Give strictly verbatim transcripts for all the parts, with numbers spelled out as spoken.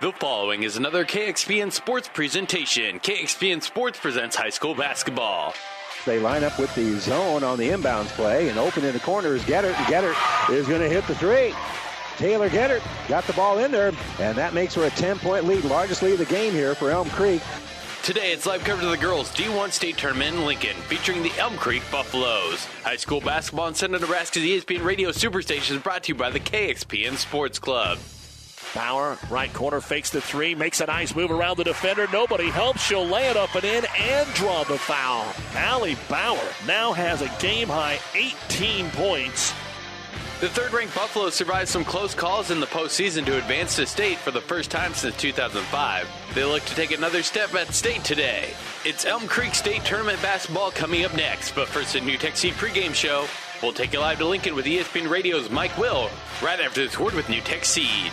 The following is another K X P N Sports presentation. K X P N Sports presents high school basketball. They line up with the zone on the inbounds play, and open in the corner is Geddert, and Geddert is going to hit the three. Taylor Geddert got the ball in there, and that makes for a ten-point lead, largest lead of the game here for Elm Creek. Today, it's live coverage of the girls' D one state tournament in Lincoln, featuring the Elm Creek Buffaloes. High school basketball in Central Nebraska's E S P N Radio Superstation is brought to you by the K X P N Sports Club. Bauer, right corner, fakes the three, makes a nice move around the defender. Nobody helps. She'll lay it up and in and draw the foul. Allie Bauer now has a game-high eighteen points. The third-ranked Buffaloes survived some close calls in the postseason to advance to state for the first time since two thousand five. They look to take another step at state today. It's Elm Creek State Tournament basketball coming up next, but first a New Tech Seed pregame show. We'll take you live to Lincoln with E S P N Radio's Mike Will right after this word with New Tech Seed.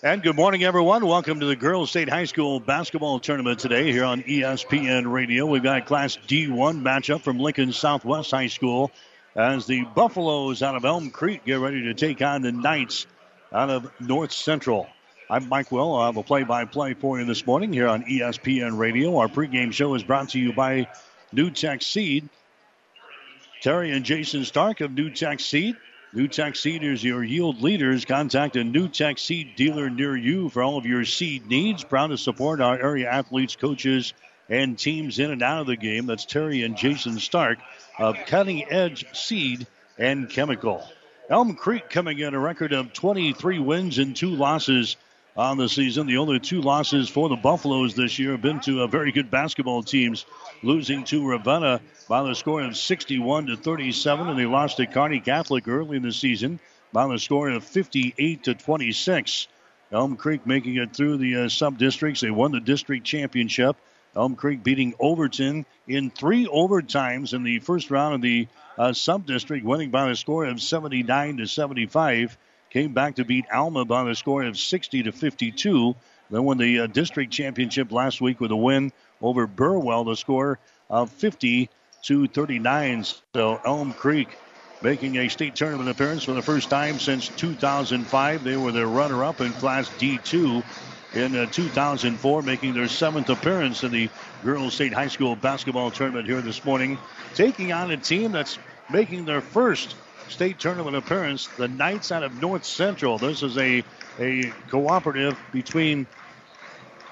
And good morning, everyone. Welcome to the Girls State High School Basketball Tournament today here on E S P N Radio. We've got a Class D one matchup from Lincoln Southwest High School as the Buffaloes out of Elm Creek get ready to take on the Knights out of North Central. I'm Mike Will. I'll have a play-by-play for you this morning here on E S P N Radio. Our pregame show is brought to you by New Tech Seed. Terry and Jason Stark of New Tech Seed. New Tech Seed is your yield leaders. Contact a New Tech Seed dealer near you for all of your seed needs. Proud to support our area athletes, coaches, and teams in and out of the game. That's Terry and Jason Stark of Cutting Edge Seed and Chemical. Elm Creek coming in a record of twenty-three wins and two losses on the season. The only two losses for the Buffaloes this year have been to a very good basketball teams, losing to Ravenna by the score of sixty-one to thirty-seven, and they lost to Kearney Catholic early in the season by the score of fifty-eight to twenty-six. Elm Creek making it through the uh, sub-districts. They won the district championship. Elm Creek beating Overton in three overtimes in the first round of the uh, sub-district, winning by the score of seventy-nine to seventy-five. Came back to beat Alma by the score of sixty to fifty-two. Then won the uh, district championship last week with a win over Burwell, the score of fifty to thirty-nine. So Elm Creek making a state tournament appearance for the first time since two thousand five. They were the runner-up in Class D two in uh, two thousand four, making their seventh appearance in the Girls State High School basketball tournament here this morning, taking on a team that's making their first state tournament appearance, the Knights out of North Central. This is a, a cooperative between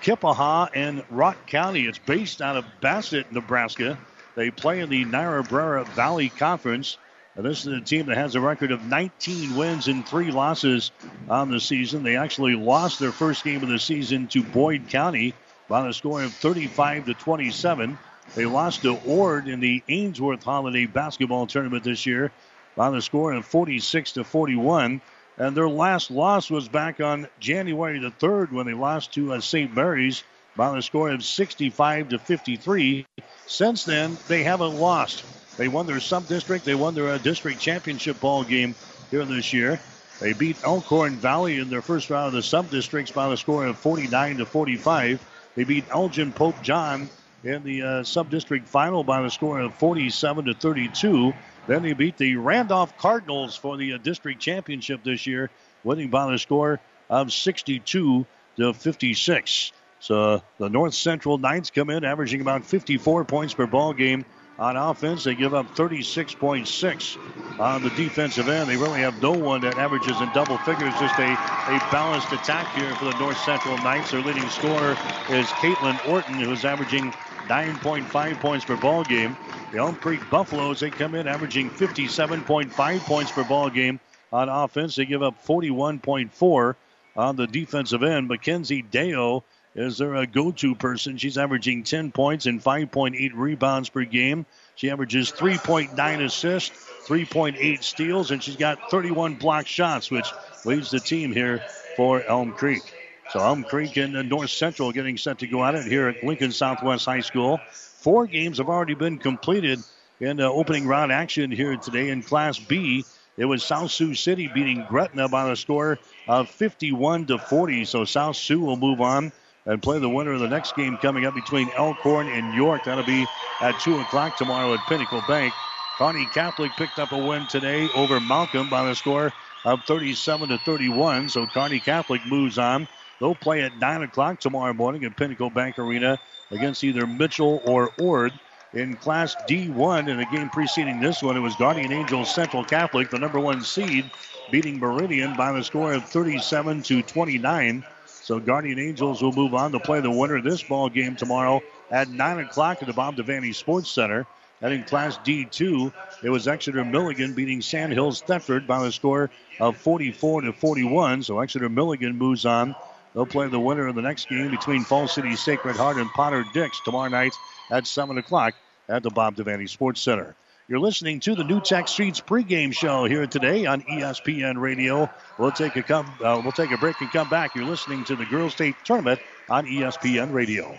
Kippaha and Rock County. It's based out of Bassett, Nebraska. They play in the Niobrara Valley Conference. And this is a team that has a record of nineteen wins and three losses on the season. They actually lost their first game of the season to Boyd County by a score of thirty-five to twenty-seven. They lost to Ord in the Ainsworth Holiday Basketball Tournament this year by the score of forty-six to forty-one. And their last loss was back on January the third when they lost to uh, Saint Mary's by the score of sixty-five to fifty-three. Since then, they haven't lost. They won their sub-district. They won their uh, district championship ball game here this year. They beat Elkhorn Valley in their first round of the sub-districts by the score of forty-nine to forty-five. They beat Elgin Pope John in the uh, sub-district final by the score of forty-seven to thirty-two. Then they beat the Randolph Cardinals for the uh, district championship this year, winning by the score of sixty-two to fifty-six. So the North Central Knights come in averaging about fifty-four points per ball game on offense. They give up thirty-six point six on the defensive end. They really have no one that averages in double figures. Just a, a balanced attack here for the North Central Knights. Their leading scorer is Kaitlyn Orton, who is averaging nine point five points per ball game. The Elm Creek Buffaloes, they come in averaging fifty-seven point five points per ball game on offense. They give up forty-one point four on the defensive end. Mackenzie Dale is their go-to person. She's averaging ten points and five point eight rebounds per game. She averages three point nine assists three point eight steals, and she's got thirty-one block shots, which leads the team here for Elm Creek. So Elm Creek and North Central getting set to go at it here at Lincoln Southwest High School. Four games have already been completed in uh, opening round action here today in Class B. It was South Sioux City beating Gretna by the score of fifty-one to forty. So South Sioux will move on and play the winner of the next game coming up between Elkhorn and York. That'll be at two o'clock tomorrow at Pinnacle Bank. Kearney Catholic picked up a win today over Malcolm by the score of thirty-seven to thirty-one. So Kearney Catholic moves on. They'll play at nine o'clock tomorrow morning at Pinnacle Bank Arena against either Mitchell or Ord. In Class D one, in the game preceding this one, it was Guardian Angels Central Catholic, the number one seed, beating Meridian by the score of thirty-seven to twenty-nine. So Guardian Angels will move on to play the winner of this ball game tomorrow at nine o'clock at the Bob Devaney Sports Center. And in Class D two, it was Exeter Milligan beating Sandhills Thetford by the score of forty-four to forty-one. So Exeter Milligan moves on. They'll play the winner of the next game between Fall City Sacred Heart and Potter Dix tomorrow night at seven o'clock at the Bob Devaney Sports Center. You're listening to the New Tech Streets pregame show here today on E S P N Radio. We'll take a come, uh, we'll take a break and come back. You're listening to the Girls State Tournament on E S P N Radio.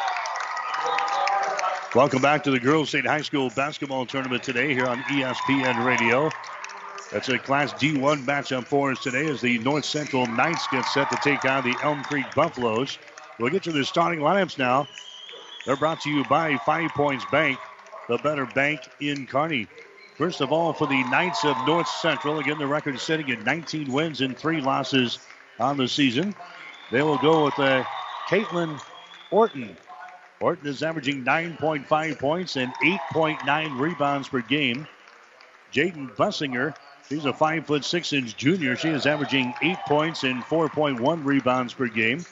Welcome back to the Girls State High School basketball tournament today here on E S P N Radio. That's a Class D one matchup for us today as the North Central Knights get set to take on the Elm Creek Buffaloes. We'll get to the starting lineups now. They're brought to you by Five Points Bank, the better bank in Kearney. First of all, for the Knights of North Central, again, the record sitting at nineteen wins and three losses on the season. They will go with uh, Kaitlyn Orton. Orton is averaging nine point five points and eight point nine rebounds per game. Jaden Bussinger, she's a five foot six inch junior. She is averaging eight points and four point one rebounds per game.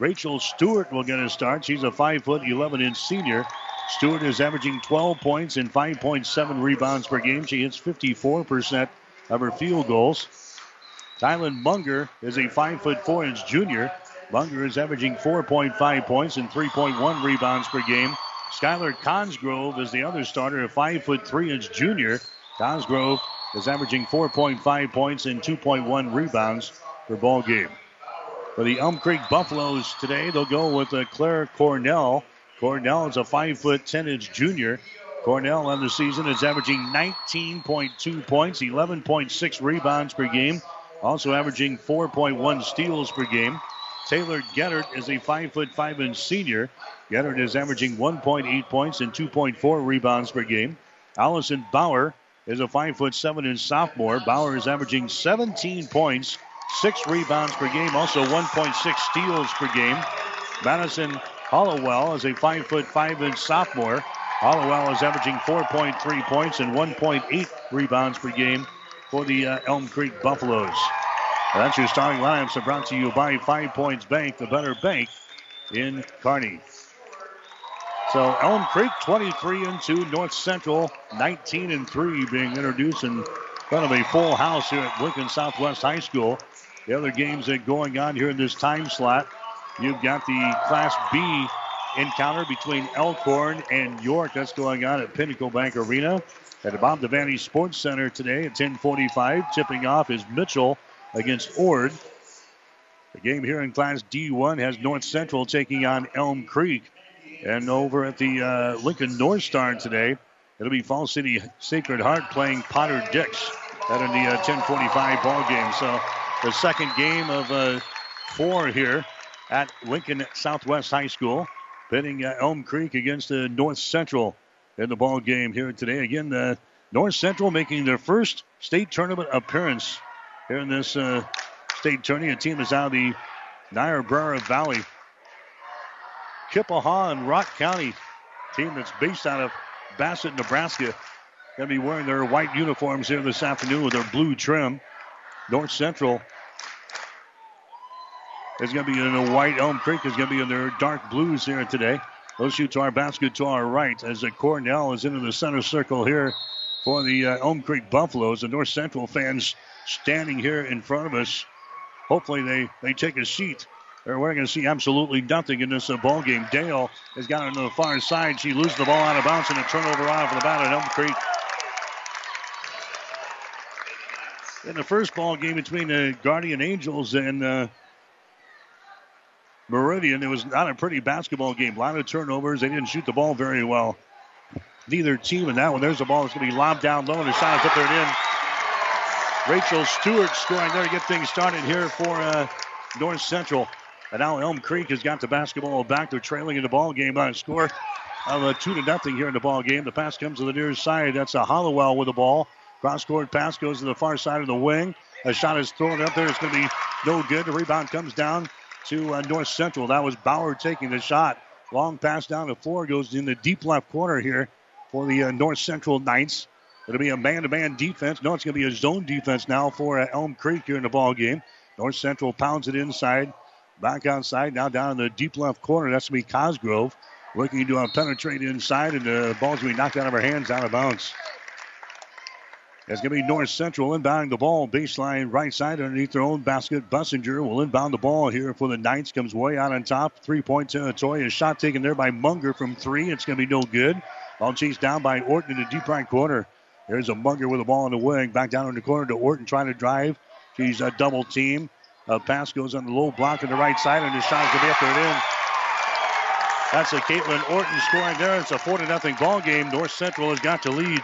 Rachel Stewart will get a start. She's a five foot eleven inch senior. Stewart is averaging twelve points and five point seven rebounds per game. She hits fifty-four percent of her field goals. Dylan Munger is a five foot four inch junior. Munger is averaging four point five points and three point one rebounds per game. Skylar Cosgrove is the other starter, a five foot three inch junior. Cosgrove is averaging four point five points and two point one rebounds per ball game. For the Elm Creek Buffaloes today, they'll go with uh, Claire Cornell. Cornell is a five foot ten inch junior. Cornell on the season is averaging nineteen point two points, eleven point six rebounds per game, also averaging four point one steals per game. Taylor Geddert is a five foot five inch senior. Geddert is averaging one point eight points and two point four rebounds per game. Allison Bauer is a five foot seven inch sophomore. Bauer is averaging seventeen points, six rebounds per game, also one point six steals per game. Madison Hollowell is a five foot five inch sophomore. Hollowell is averaging four point three points and one point eight rebounds per game for the uh, Elm Creek Buffaloes. Well, that's your starting lineups are brought to you by Five Points Bank, the better bank in Kearney. So Elm Creek twenty-three and two, North Central nineteen and three being introduced in front of a full house here at Lincoln Southwest High School. The other games that are going on here in this time slot, you've got the Class B encounter between Elkhorn and York. That's going on at Pinnacle Bank Arena at the Bob Devaney Sports Center today at ten forty-five. Tipping off is Mitchell against Ord. The game here in Class D one has North Central taking on Elm Creek. And over at the uh, Lincoln North Star today, it'll be Fall City Sacred Heart playing Potter Dix. that in the uh, ten twenty-five ball game. So the second game of uh, four here at Lincoln Southwest High School, pitting uh, Elm Creek against uh, North Central in the ball game here today. Again, uh, North Central making their first state tournament appearance here in this uh, state tournament. A team is out of the Niobrara Valley. Chippewa and Rock County, team that's based out of Bassett, Nebraska, going to be wearing their white uniforms here this afternoon with their blue trim. North Central is going to be in the white. Elm Creek is going to be in their dark blues here today. Those shoot to our basket to our right as the Cornell is into the center circle here for the uh, Elm Creek Buffaloes. The North Central fans standing here in front of us. Hopefully they, they take a seat. Or we're going to see absolutely nothing in this uh, ball game. Dale has got it to the far side. She loses the ball out of bounds and a turnover out of the bat at Elm Creek. In the first ball game between the uh, Guardian Angels and uh, Meridian, it was not a pretty basketball game. A lot of turnovers. They didn't shoot the ball very well. Neither team in that one. There's the ball that's going to be lobbed down low, and it's shot up there and in. Rachel Stewart scoring there to get things started here for uh, North Central. And now Elm Creek has got the basketball back. They're trailing in the ball game on a score of a two to nothing here in the ball game. The pass comes to the near side. That's a Hollowell with the ball. Cross-court pass goes to the far side of the wing. A shot is thrown up there. It's going to be no good. The rebound comes down to uh, North Central. That was Bauer taking the shot. Long pass down the floor goes in the deep left corner here for the uh, North Central Knights. It'll be a man-to-man defense. No, it's going to be a zone defense now for uh, Elm Creek here in the ball game. North Central pounds it inside, back outside, now down in the deep left corner. That's going to be Cosgrove looking to uh, penetrate inside, and the ball's going to be knocked out of her hands, out of bounds. It's going to be North Central inbounding the ball, baseline right side underneath their own basket. Bussinger will inbound the ball here for the Knights, comes way out on top. Three-point territory, a shot taken there by Munger from three. It's going to be no good. Ball chased down by Orton in the deep right corner. There's a Munger with the ball in the wing, back down in the corner to Orton trying to drive. She's a double team. A pass goes on the low block on the right side, and the shot is going to be up there and in. That's a Kaitlyn Orton scoring there. It's a four to nothing ball game. North Central has got to lead.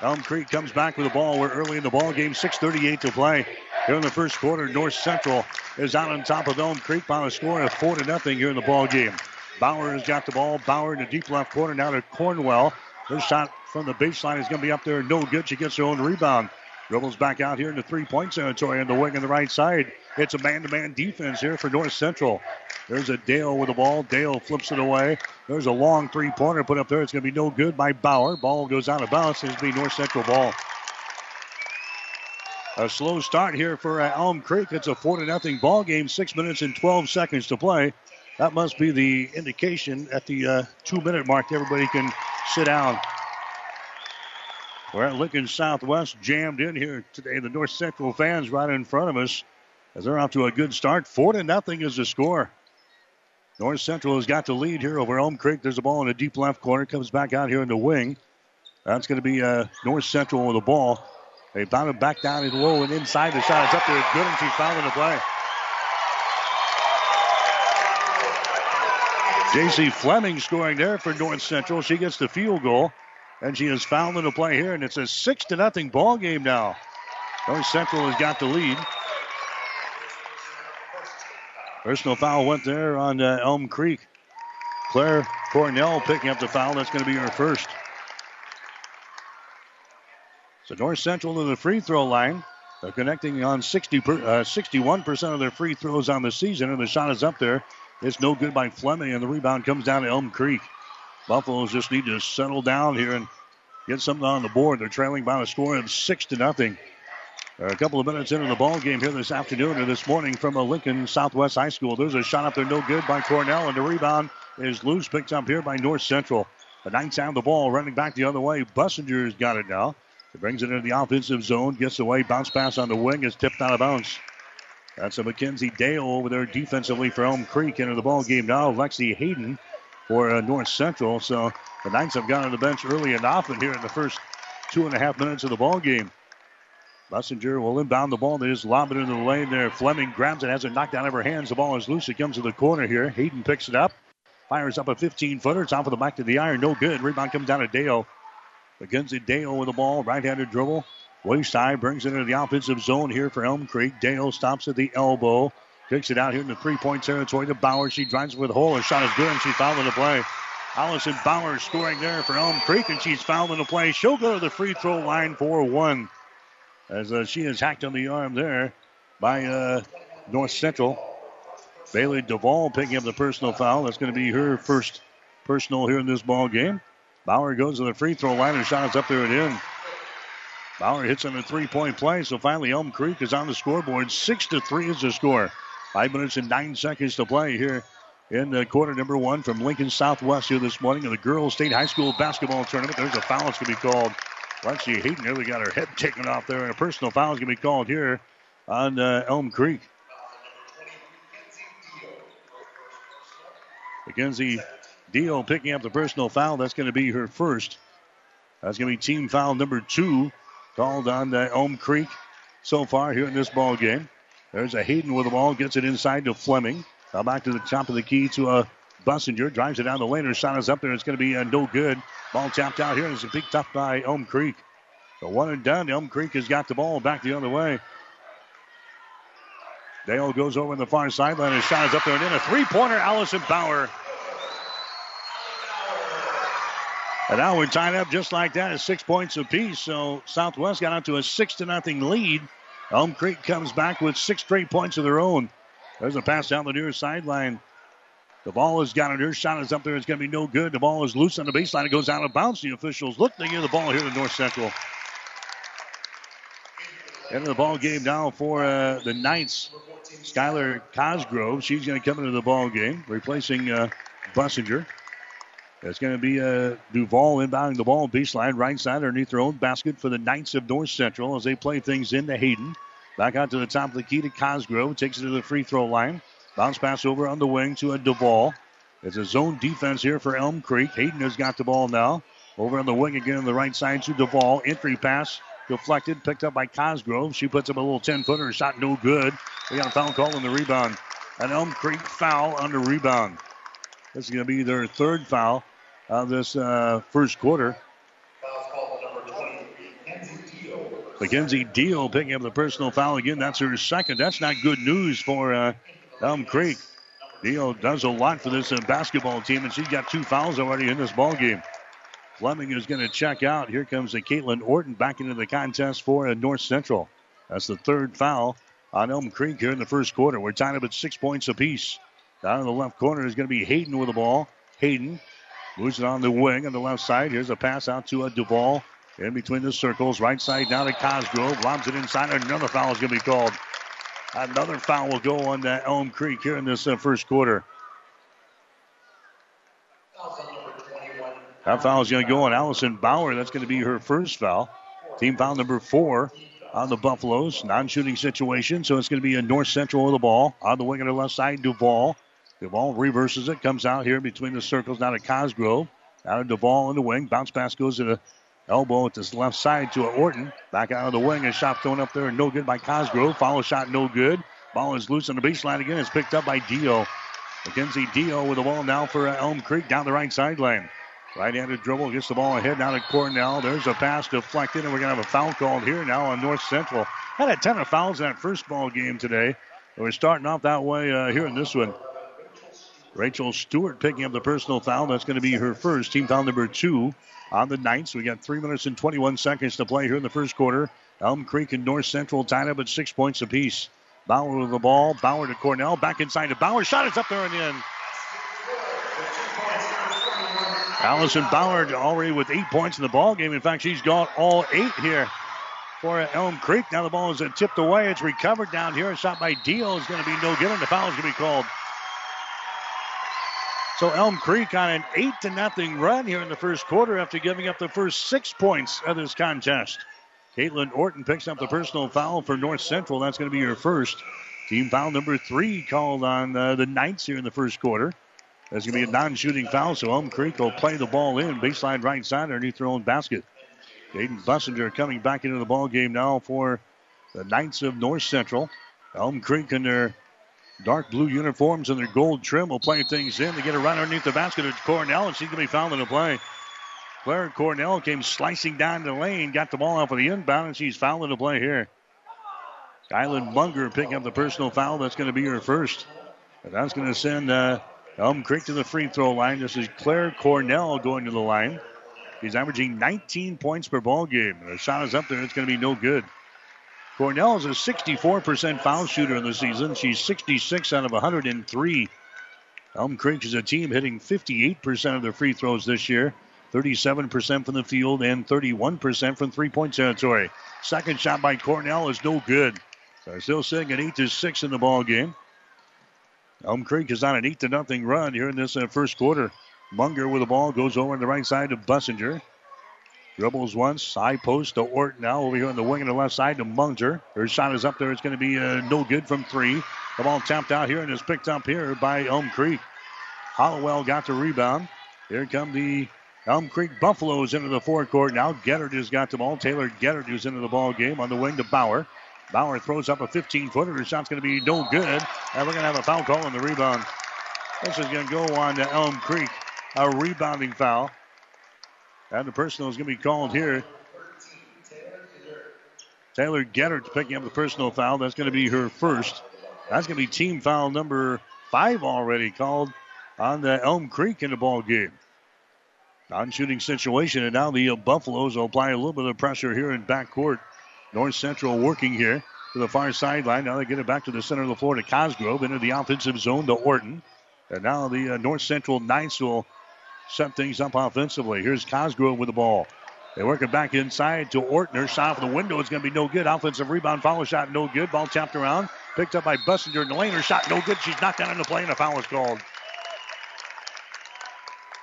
Elm Creek comes back with the ball. We're early in the ball game, six thirty-eight to play. Here in the first quarter, North Central is out on top of Elm Creek by a score of four to nothing here in the ball game. Bauer has got the ball. Bauer in the deep left corner now to Cornwell. Her shot from the baseline is going to be up there. No good. She gets her own rebound. Dribbles back out here in the three-point territory on the wing on the right side. It's a man-to-man defense here for North Central. There's a Dale with the ball. Dale flips it away. There's a long three-pointer put up there. It's going to be no good by Bauer. Ball goes out of bounds. It's going to be North Central ball. A slow start here for uh, Elm Creek. It's a four to nothing ball game. Six minutes and twelve seconds to play. That must be the indication at the uh, two-minute mark. Everybody can sit down. We're at Lincoln Southwest, jammed in here today. The North Central fans right in front of us as they're out to a good start. Four to nothing is the score. North Central has got the lead here over Elm Creek. There's a ball in the deep left corner. Comes back out here in the wing. That's going to be uh, North Central with the ball. They bound it back down and low and inside. The shot is up there. Good, and she's fouled in the play. J C. Fleming scoring there for North Central. She gets the field goal. And she is fouled into play here, and it's a six to nothing ball game now. North Central has got the lead. Personal foul went there on uh, Elm Creek. Claire Cornell picking up the foul. That's going to be her first. So North Central to the free throw line. They're connecting on sixty per, uh, sixty-one percent of their free throws on the season, and the shot is up there. It's no good by Fleming, and the rebound comes down to Elm Creek. Buffaloes just need to settle down here and get something on the board. They're trailing by a score of six to nothing. They're a couple of minutes into the ball game here this afternoon or this morning from a Lincoln Southwest High School. There's a shot up there, no good by Cornell, and the rebound is loose, picked up here by North Central. The Knights have the ball, running back the other way. Bussinger's got it now. He brings it into the offensive zone, gets away, bounce pass on the wing, is tipped out of bounds. That's a Mackenzie Dale over there defensively for Elm Creek into the ball game now. Lexi Hayden for uh, North Central. So the Knights have gone to the bench early and often here in the first two and a half minutes of the ball game. Bussinger will inbound the ball. They just lob it into the lane there. Fleming grabs it, has it knocked out of her hands. The ball is loose. It comes to the corner here. Hayden picks it up, fires up a fifteen-footer. It's off of the back to the iron. No good. Rebound comes down to Dale. McKenzie Dale with the ball. Right-handed dribble. Wayside brings it into the offensive zone here for Elm Creek. Dale stops at the elbow. Kicks it out here in the three-point territory to Bauer. She drives with a hole. Her shot is good, and she's fouled in the play. Allison Bauer scoring there for Elm Creek, and she's fouled in the play. She'll go to the free throw line for one. As uh, she is hacked on the arm there by uh, North Central. Bailey Duvall picking up the personal foul. That's going to be her first personal here in this ball game. Bauer goes to the free throw line. Her shot is up there and in. Bauer hits on a three-point play, so finally Elm Creek is on the scoreboard. Six to three is the score. Five minutes and nine seconds to play here in the quarter number one from Lincoln Southwest here this morning in the Girls State High School Basketball Tournament. There's a foul that's going to be called. Lexi Hayden nearly got her head taken off there, and a personal foul is going to be called here on uh, Elm Creek. Mackenzie Dale picking up the personal foul. That's going to be her first. That's going to be team foul number two called on uh, Elm Creek so far here in this ball game. There's a Hayden with the ball. Gets it inside to Fleming. Now back to the top of the key to a Bussinger. Drives it down the lane. Her shot is up there. It's going to be uh, no good. Ball tapped out here. It's picked up by Elm Creek. The one and done. Elm Creek has got the ball back the other way. Dale goes over on the far sideline. Her shot is up there and in. A three-pointer. Allison Bauer. And now we're tied up just like that at six points apiece. So Southwest got out to a six to nothing lead. Elm Creek comes back with six straight points of their own. There's a pass down the near sideline. The ball has got it. Her shot is up there. It's going to be no good. The ball is loose on the baseline. It goes out of bounds. The officials look. They give the ball here to North Central. End of the ball game now for uh, the Knights. Skylar Cosgrove. She's going to come into the ball game, replacing uh, Bussinger. It's going to be uh, Duvall inbounding the ball, baseline, right side underneath their own basket for the Knights of North Central as they play things into Hayden. Back out to the top of the key to Cosgrove. Takes it to the free throw line. Bounce pass over on the wing to a Duvall. It's a zone defense here for Elm Creek. Hayden has got the ball now. Over on the wing again on the right side to Duvall. Entry pass deflected, picked up by Cosgrove. She puts up a little ten-footer. Shot no good. They got a foul call on the rebound. An Elm Creek foul on the rebound. This is going to be their third foul of this uh, first quarter. Mackenzie Dale picking up the personal foul again. That's her second. That's not good news for uh, Elm Creek. Dale does a lot for this uh, basketball team, and she's got two fouls already in this ballgame. Fleming is going to check out. Here comes the Kaitlyn Orton back into the contest for uh, North Central. That's the third foul on Elm Creek here in the first quarter. We're tied up at six points apiece. Down in the left corner is going to be Hayden with the ball. Hayden moves it on the wing on the left side. Here's a pass out to a Duvall in between the circles. Right side now to Cosgrove. Lobs it inside. Another foul is going to be called. Another foul will go on uh, Elm Creek here in this uh, first quarter. That foul is going to go on Allison Bauer. That's going to be her first foul. Team foul number four on the Buffaloes. Non-shooting situation, so it's going to be a North Central with the ball. On the wing on the left side, Duvall. Duvall reverses it, comes out here between the circles, now to Cosgrove. Now to Duvall in the wing. Bounce pass goes to the elbow at this left side to Orton. Back out of the wing, a shot thrown up there, no good by Cosgrove. Foul shot, no good. Ball is loose on the baseline again. It's picked up by Dio. Mackenzie Dio with the ball now for uh, Elm Creek down the right sideline. Right-handed dribble, gets the ball ahead, now to Cornell. There's a pass deflected, and we're going to have a foul called here now on North Central. Had a ton of fouls in that first ball game today. We're starting off that way uh, here in this one. Rachel Stewart picking up the personal foul. That's going to be her first. Team foul number two on the Knights. We got three minutes and twenty-one seconds to play here in the first quarter. Elm Creek and North Central tied up at six points apiece. Bauer with the ball. Bauer to Cornell. Back inside to Bauer. Shot is up there and in. Allison Bauer already with eight points in the ball game. In fact, she's got all eight here for Elm Creek. Now the ball is tipped away. It's recovered down here. A shot by Deal is going to be no good, and the foul is going to be called. So Elm Creek on an eight to nothing run here in the first quarter after giving up the first six points of this contest. Kaitlyn Orton picks up the personal foul for North Central. That's going to be her first. Team foul number three called on uh, the Knights here in the first quarter. There's going to be a non-shooting foul, so Elm Creek will play the ball in. Baseline right side underneath their own basket. Jaden Bussinger coming back into the ball game now for the Knights of North Central. Elm Creek in their dark blue uniforms and their gold trim will play things in. They get it right underneath the basket at Cornell, and she's going to be fouled in the play. Claire Cornell came slicing down the lane, got the ball off of the inbound, and she's fouling the play here. Kylan Munger picking up the personal foul. That's going to be her first. And that's going to send uh, Elm Creek to the free throw line. This is Claire Cornell going to the line. She's averaging nineteen points per ball game. The shot is up there. It's going to be no good. Cornell is a sixty-four percent foul shooter in the season. She's sixty-six out of one hundred three. Elm Creek is a team hitting fifty-eight percent of their free throws this year, thirty-seven percent from the field, and thirty-one percent from three-point territory. Second shot by Cornell is no good. So still sitting at eight to six in the ball game. Elm Creek is on an eight to nothing run here in this uh, first quarter. Munger with the ball goes over on the right side to Bussinger. Dribbles once, high post to Orton now over here on the wing on the left side to Munger. Her shot is up there. It's going to be uh, no good from three. The ball tapped out here and is picked up here by Elm Creek. Hollowell got the rebound. Here come the Elm Creek Buffaloes into the forecourt now. Geddert has got the ball. Taylor Geddert who's into the ball game on the wing to Bauer. Bauer throws up a fifteen-footer. His shot's going to be no good. And we're going to have a foul call on the rebound. This is going to go on to Elm Creek. A rebounding foul. And the personal is going to be called here. Taylor Geddert's picking up the personal foul. That's going to be her first. That's going to be team foul number five already called on the Elm Creek in the ball game. Non-shooting situation, and now the uh, Buffaloes will apply a little bit of pressure here in backcourt. North Central working here to the far sideline. Now they get it back to the center of the floor to Cosgrove, into the offensive zone to Orton. And now the uh, North Central Knights will set things up offensively. Here's Cosgrove with the ball. They work it back inside to Orton. Her shot from the window is going to be no good. Offensive rebound, foul shot, no good. Ball tapped around. Picked up by Bussinger in the lane. Her shot, no good. She's knocked down in the play, and a foul is called.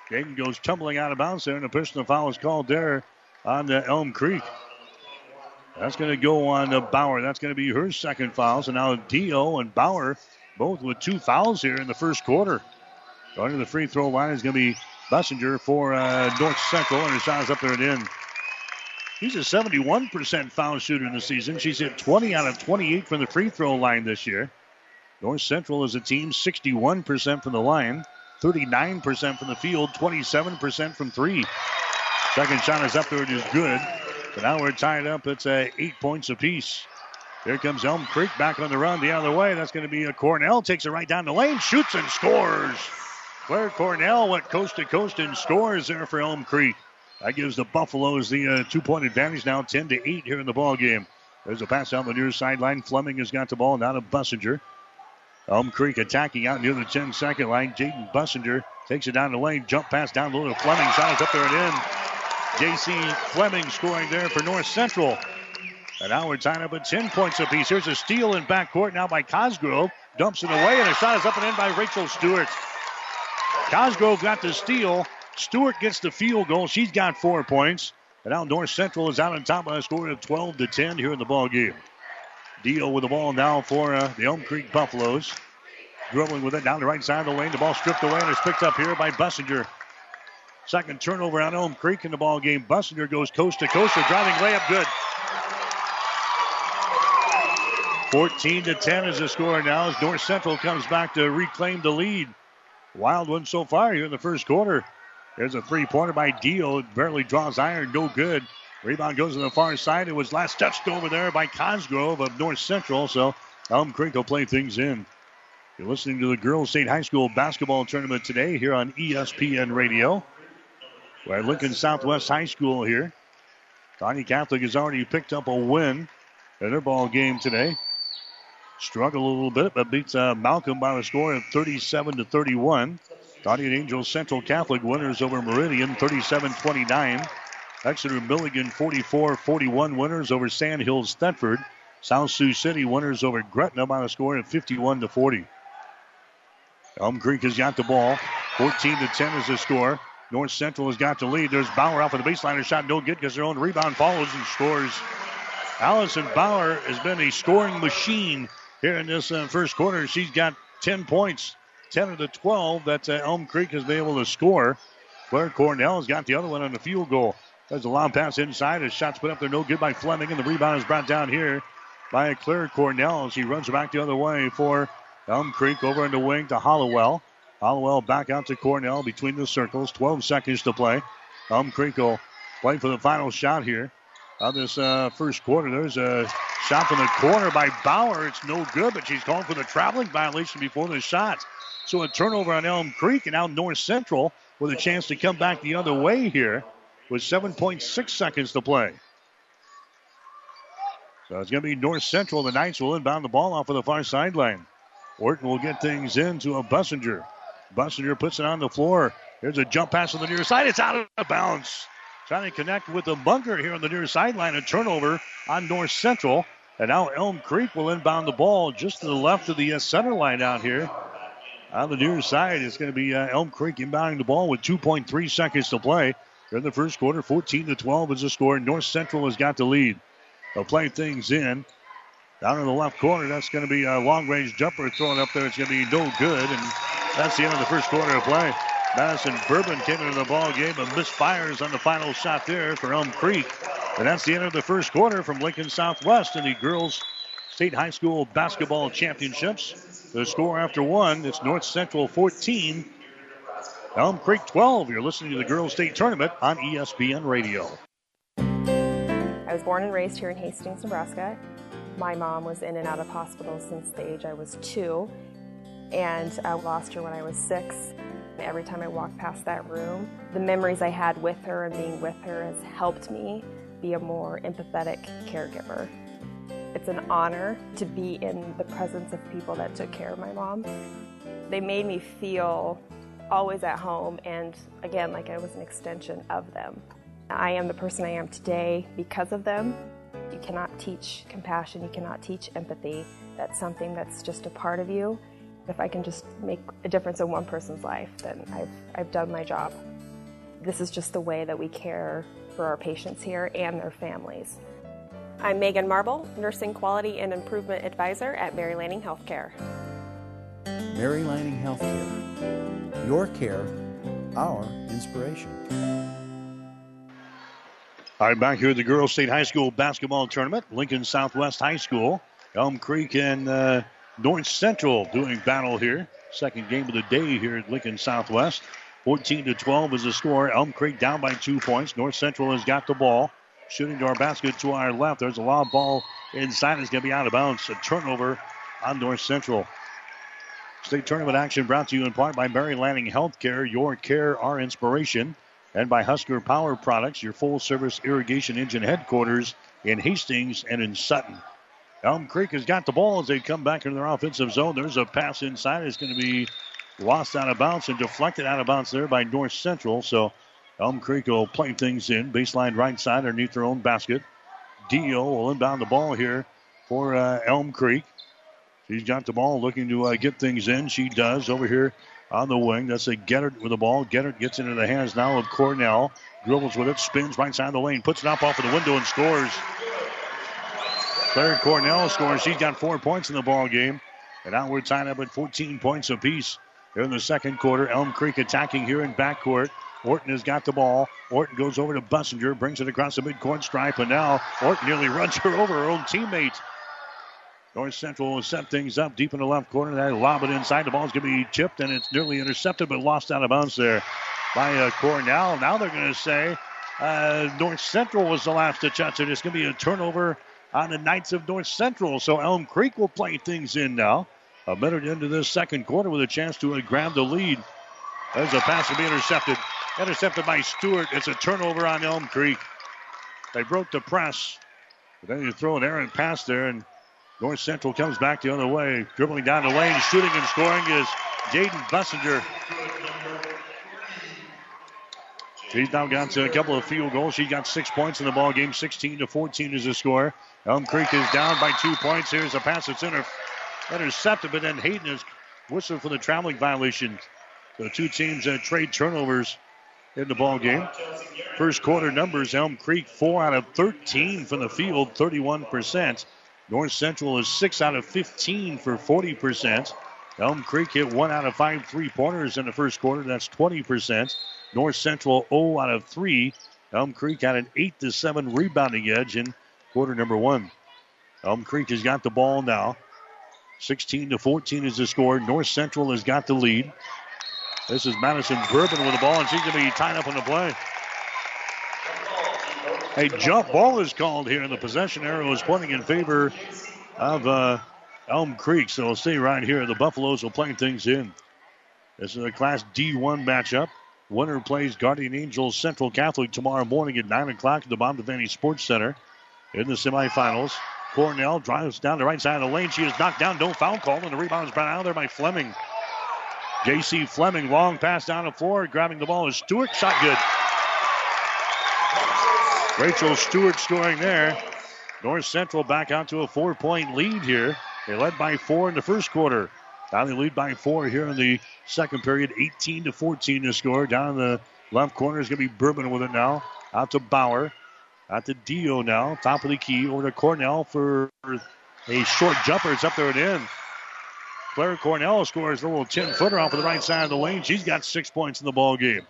Jaden goes tumbling out of bounds there, and a personal foul is called there on the Elm Creek. That's going to go on to Bauer. That's going to be her second foul. So now Dio and Bauer both with two fouls here in the first quarter. Going to the free throw line is going to be Bussinger for uh, North Central, and her shot is up there and in. She's a seventy-one percent foul shooter in the season. She's hit twenty out of twenty-eight from the free throw line this year. North Central is a team sixty-one percent from the line, thirty-nine percent from the field, twenty-seven percent from three. Second shot is up there and is good. But now we're tied up. It's uh, eight points apiece. Here comes Elm Creek back on the run the other way. That's going to be a Cornell. Takes it right down the lane, shoots and scores. Claire Cornell went coast to coast and scores there for Elm Creek. That gives the Buffaloes the uh, two-point advantage now, ten to eight here in the ball game. There's a pass out on the near sideline. Fleming has got the ball, now to Bussinger. Elm Creek attacking out near the ten-second line. Jaden Bussinger takes it down the lane. Jump pass down low to Fleming. Shot is up there and in. J C. Fleming scoring there for North Central. And now we're tied up at ten points apiece. Here's a steal in backcourt now by Cosgrove. Dumps it away, and her shot is up and in by Rachel Stewart. Cosgrove got the steal. Stewart gets the field goal. She's got four points. And now North Central is out on top by a score of twelve to ten here in the ballgame. Deal with the ball now for uh, the Elm Creek Buffaloes. Dribbling with it down the right side of the lane. The ball stripped away, and it's picked up here by Bussinger. Second turnover on Elm Creek in the ball game. Bussinger goes coast to coast. They're driving layup good. fourteen to ten is the score now as North Central comes back to reclaim the lead. Wild one so far here in the first quarter. There's a three-pointer by Dio. It barely draws iron. No good. Rebound goes to the far side. It was last touched over there by Cosgrove of North Central. So Elm Creek will play things in. You're listening to the Girls State High School basketball tournament today here on E S P N Radio. We're at Lincoln Southwest High School here. Kearney Catholic has already picked up a win in their ball game today. Struggled a little bit, but beats uh, Malcolm by a score of thirty-seven to thirty-one. Guardian Angels Central Catholic winners over Meridian, thirty-seven twenty-nine. Exeter Milligan, forty-four forty-one winners over Sand Hills Thetford. South Sioux City winners over Gretna by a score of fifty-one to forty. Elm Creek has got the ball. fourteen to ten is the score. North Central has got the lead. There's Bauer off of the baseline. Her shot no good because their own rebound follows and scores. Allison Bauer has been a scoring machine here in this uh, first quarter. She's got ten points, ten of the twelve that uh, Elm Creek has been able to score. Claire Cornell has got the other one on the field goal. There's a long pass inside. A shot's put up there, no good by Fleming, and the rebound is brought down here by Claire Cornell. She runs back the other way for Elm Creek over in the wing to Hollowell. Hollowell back out to Cornell between the circles. twelve seconds to play. Elm Creek will play for the final shot here of this uh, first quarter. There's a shot from the corner by Bauer. It's no good, but she's called for the traveling violation before the shot. So a turnover on Elm Creek, and now North Central with a chance to come back the other way here with seven point six seconds to play. So it's going to be North Central. The Knights will inbound the ball off of the far sideline. Orton will get things into a Bussinger. Bussinger puts it on the floor. Here's a jump pass on the near side. It's out of bounds. Trying to connect with the bunker here on the near sideline. A turnover on North Central. And now Elm Creek will inbound the ball just to the left of the uh, center line out here. On the near side, it's going to be uh, Elm Creek inbounding the ball with two point three seconds to play. In the first quarter, fourteen to twelve is the score. North Central has got the lead. They'll play things in. Down in the left corner, that's going to be a long-range jumper thrown up there. It's going to be no good, and that's the end of the first quarter of play. Madison Bourbon came into the ball game and misfires on the final shot there for Elm Creek. And that's the end of the first quarter from Lincoln Southwest in the Girls State High School Basketball Championships. The score after one, it's North Central fourteen, Elm Creek twelve. You're listening to the Girls State Tournament on E S P N Radio. I was born and raised here in Hastings, Nebraska. My mom was in and out of hospitals since the age I was two, and I lost her when I was six. Every time I walked past that room, the memories I had with her and being with her has helped me be a more empathetic caregiver. It's an honor to be in the presence of people that took care of my mom. They made me feel always at home, and again, like I was an extension of them. I am the person I am today because of them. You cannot teach compassion, you cannot teach empathy. That's something that's just a part of you. If I can just make a difference in one person's life, then I've, I've done my job. This is just the way that we care for our patients here and their families. I'm Megan Marble, Nursing Quality and Improvement Advisor at Mary Lanning Healthcare. Mary Lanning Healthcare, your care, our inspiration. All right, back here at the Girls State High School Basketball Tournament. Lincoln Southwest High School, Elm Creek and uh, North Central doing battle here. Second game of the day here at Lincoln Southwest. fourteen to twelve is the score. Elm Creek down by two points. North Central has got the ball. Shooting to our basket to our left. There's a lob ball inside. It's going to be out of bounds. A turnover on North Central. State tournament action brought to you in part by Mary Lanning Healthcare. Your care, our inspiration. And by Husker Power Products, your full-service irrigation engine headquarters in Hastings and in Sutton. Elm Creek has got the ball as they come back into their offensive zone. There's a pass inside. It's going to be lost out of bounds and deflected out of bounds there by North Central. So Elm Creek will play things in. Baseline right side underneath their own basket. Dio will inbound the ball here for uh, Elm Creek. She's got the ball looking to uh, get things in. She does over here. On the wing, that's a Geddert with the ball. Geddert gets into the hands now of Cornell. Dribbles with it, spins right side of the lane, puts it up off of the window and scores. Claire Cornell scores. She's got four points in the ball game. And now we're tied up at fourteen points apiece. Here in the second quarter, Elm Creek attacking here in backcourt. Orton has got the ball. Orton goes over to Bussinger, brings it across the midcourt stripe. And now Orton nearly runs her over, her own teammate. North Central will set things up deep in the left corner. They lob it inside. The ball's going to be tipped, and it's nearly intercepted, but lost out of bounds there by uh, Cornell. Now they're going to say uh, North Central was the last to touch it. It's going to be a turnover on the Knights of North Central. So Elm Creek will play things in now. A minute into this second quarter with a chance to uh, grab the lead. There's a pass to be intercepted. Intercepted by Stewart. It's a turnover on Elm Creek. They broke the press. But then you throw an errant pass there, and North Central comes back the other way, dribbling down the lane, shooting and scoring is Jaden Bussinger. She's now got a couple of field goals. She got six points in the ball game. sixteen to fourteen is the score. Elm Creek is down by two points. Here's a pass that's inter- intercepted, but then Hayden is whistled for the traveling violation. The two teams uh, trade turnovers in the ball game. First quarter numbers: Elm Creek four out of thirteen from the field, thirty-one percent. North Central is six out of fifteen for forty percent. Elm Creek hit one out of five three-pointers in the first quarter. That's twenty percent. North Central zero out of three. Elm Creek had an eight to seven rebounding edge in quarter number one. Elm Creek has got the ball now. sixteen to fourteen is the score. North Central has got the lead. This is Madison Bourbon with the ball, and she's going to be tied up on the play. A jump ball is called here, and the possession arrow is pointing in favor of uh, Elm Creek. So we'll see right here, the Buffaloes will play things in. This is a Class D one matchup. Winner plays Guardian Angels Central Catholic tomorrow morning at nine o'clock at the Bob Devaney Sports Center in the semifinals. Cornell drives down the right side of the lane. She is knocked down. No foul call, and the rebound is brought out there by Fleming. J C. Fleming, long pass down the floor. Grabbing the ball is Stewart. Shot good. Rachel Stewart scoring there. North Central back out to a four-point lead here. They led by four in the first quarter. Now they lead by four here in the second period. eighteen to fourteen to score. Down in the left corner is going to be Bourbon with it now. Out to Bauer. Out to Dio now. Top of the key. Over to Cornell for a short jumper. It's up there and in. Claire Cornell scores a little ten-footer off of the right side of the lane. She's got six points in the ball game.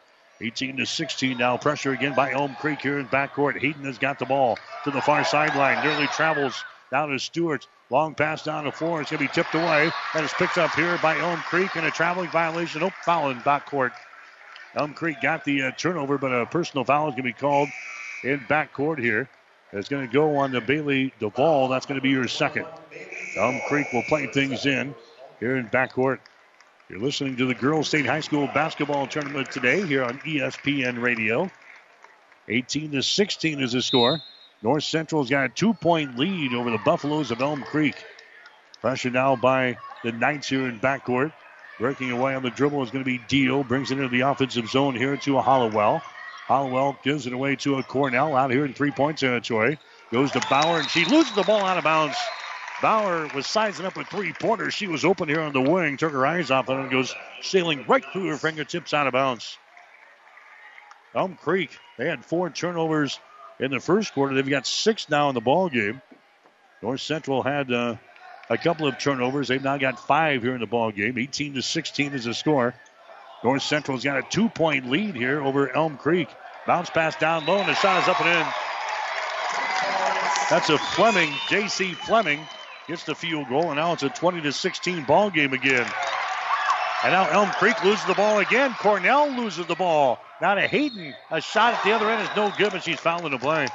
eighteen to sixteen now. Pressure again by Elm Creek here in backcourt. Hayden has got the ball to the far sideline. Nearly travels down to Stewart. Long pass down the floor. It's going to be tipped away. And it's picked up here by Elm Creek. And a traveling violation. Oh, foul in backcourt. Elm Creek got the uh, turnover, but a personal foul is going to be called in backcourt here. It's going to go on to Bailey Duvall. That's going to be your second. Elm Creek will play things in here in backcourt. You're listening to the Girls State High School Basketball Tournament today here on E S P N Radio. eighteen to sixteen is the score. North Central's got a two-point lead over the Buffaloes of Elm Creek. Pressure now by the Knights here in backcourt. Breaking away on the dribble is going to be Deal. Brings it into the offensive zone here to a Hollowell. Hollowell gives it away to a Cornell out here in three-point territory. Goes to Bauer, and she loses the ball out of bounds. Bauer was sizing up a three-pointer. She was open here on the wing. Took her eyes off it and goes sailing right through her fingertips out of bounds. Elm Creek, they had four turnovers in the first quarter. They've got six now in the ball game. North Central had uh, a couple of turnovers. They've now got five here in the ball game. eighteen to sixteen is the score. North Central's got a two-point lead here over Elm Creek. Bounce pass down low, and the shot is up and in. That's a Fleming, J C. Fleming. Gets the field goal, and now it's a twenty to sixteen ball game again. And now Elm Creek loses the ball again. Cornell loses the ball. Now to Hayden. A shot at the other end is no good, but she's fouled in the play.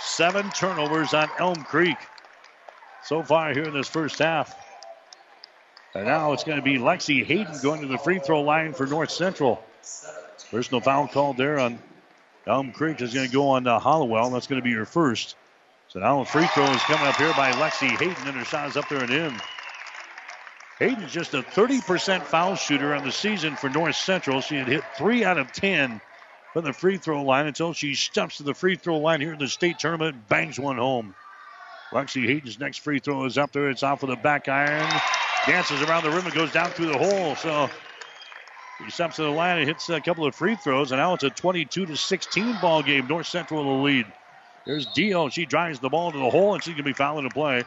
Seven turnovers on Elm Creek so far here in this first half. And now it's going to be Lexi Hayden going to the free throw line for North Central. Personal foul called there on Elm Creek. Is going to go on to Hollowell. That's going to be her first. So now a free throw is coming up here by Lexi Hayden, and her shot is up there and in. Hayden's just a thirty percent foul shooter on the season for North Central. She had hit three out of ten from the free throw line until she steps to the free throw line here in the state tournament and bangs one home. Lexi Hayden's next free throw is up there. It's off of the back iron. Dances around the rim and goes down through the hole. So she steps to the line and hits a couple of free throws, and now it's a twenty-two to sixteen ball game. North Central in the lead. There's Dio. She drives the ball to the hole, and she's going to be fouled in the play.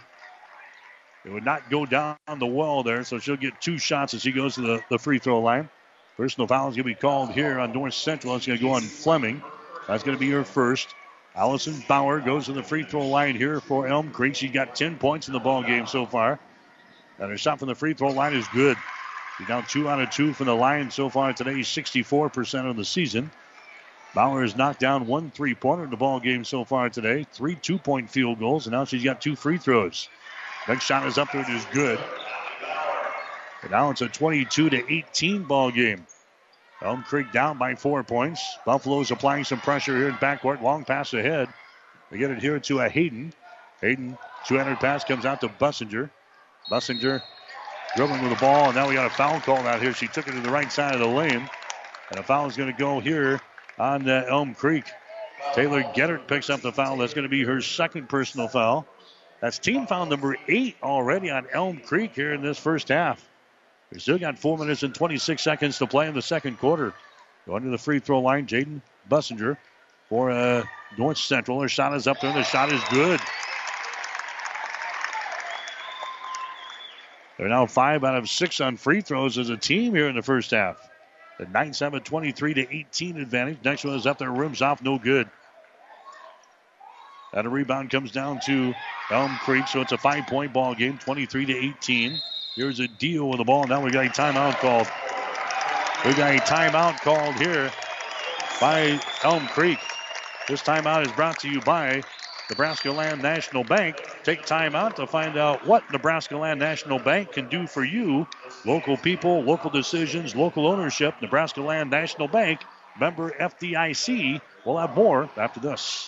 It would not go down the well there, so she'll get two shots as she goes to the, the free throw line. Personal foul is going to be called here on North Central. It's going to go on Fleming. That's going to be her first. Allison Bauer goes to the free throw line here for Elm Creek. She's got ten points in the ball game so far. And her shot from the free throw line is good. She's down two out of two from the line so far today, sixty-four percent of the season. Bauer has knocked down one three-pointer in the ball game so far today. Three two-point field goals, and now she's got two free throws. Next shot is up there, it is good. And now it's a twenty-two to eighteen ball game. Elm Creek down by four points. Buffalo's applying some pressure here in backcourt. Long pass ahead. They get it here to a Hayden. Hayden, two-handed pass comes out to Bussinger. Bussinger dribbling with the ball, and now we got a foul call out here. She took it to the right side of the lane, and a foul is going to go here on uh, Elm Creek. Taylor Geddert picks up the foul. That's going to be her second personal foul. That's team foul number eight already on Elm Creek here in this first half. We've still got four minutes and twenty-six seconds to play in the second quarter. Going to the free throw line, Jaden Bussinger for uh, North Central. Her shot is up there, and the shot is good. They're now five out of six on free throws as a team here in the first half. The Knights have a twenty-three to eighteen advantage. Next one is up there. Rims off. No good. And a rebound comes down to Elm Creek. So it's a five-point ball game, twenty-three to eighteen. Here's a deal with the ball. Now we got a timeout called. We got a timeout called here by Elm Creek. This timeout is brought to you by Nebraska Land National Bank. Take time out to find out what Nebraska Land National Bank can do for you. Local people, local decisions, local ownership. Nebraska Land National Bank, member F D I C. We'll have more after this.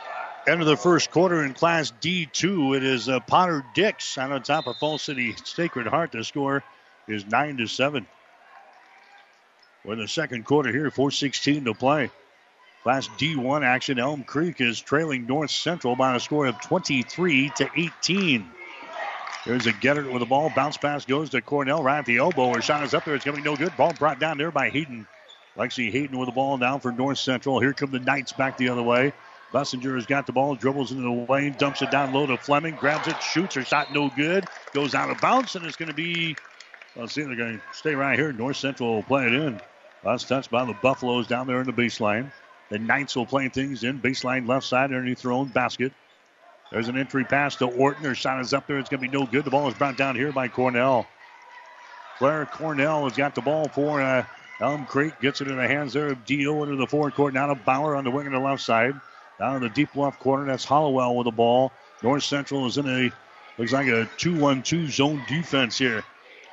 End of the first quarter in Class D two. It is uh, Potter Dix out on top of Fall City Sacred Heart. The score is nine to seven. We're in the second quarter here, four sixteen to play. Class D one action, Elm Creek is trailing North Central by a score of twenty-three to eighteen. There's a Geddert with the ball. Bounce pass goes to Cornell right at the elbow. Her shot is up there. It's going to be no good. Ball brought down there by Hayden. Lexi Hayden with the ball down for North Central. Here come the Knights back the other way. Bussinger has got the ball, dribbles into the lane, dumps it down low to Fleming, grabs it, shoots. Her shot no good. Goes out of bounds, and it's going to be, let's see, they're going to stay right here. North Central will play it in. Last touch by the Buffaloes down there in the baseline. The Knights will play things in. Baseline left side underneath their own basket. There's an entry pass to Orton. Her shot is up there. It's going to be no good. The ball is brought down here by Cornell. Claire Cornell has got the ball for uh, Elm Creek. Gets it in the hands there of Dio into the forecourt. Now to Bauer on the wing on the left side. Down in the deep left corner. That's Hollowell with the ball. North Central is in a, looks like a two one two zone defense here.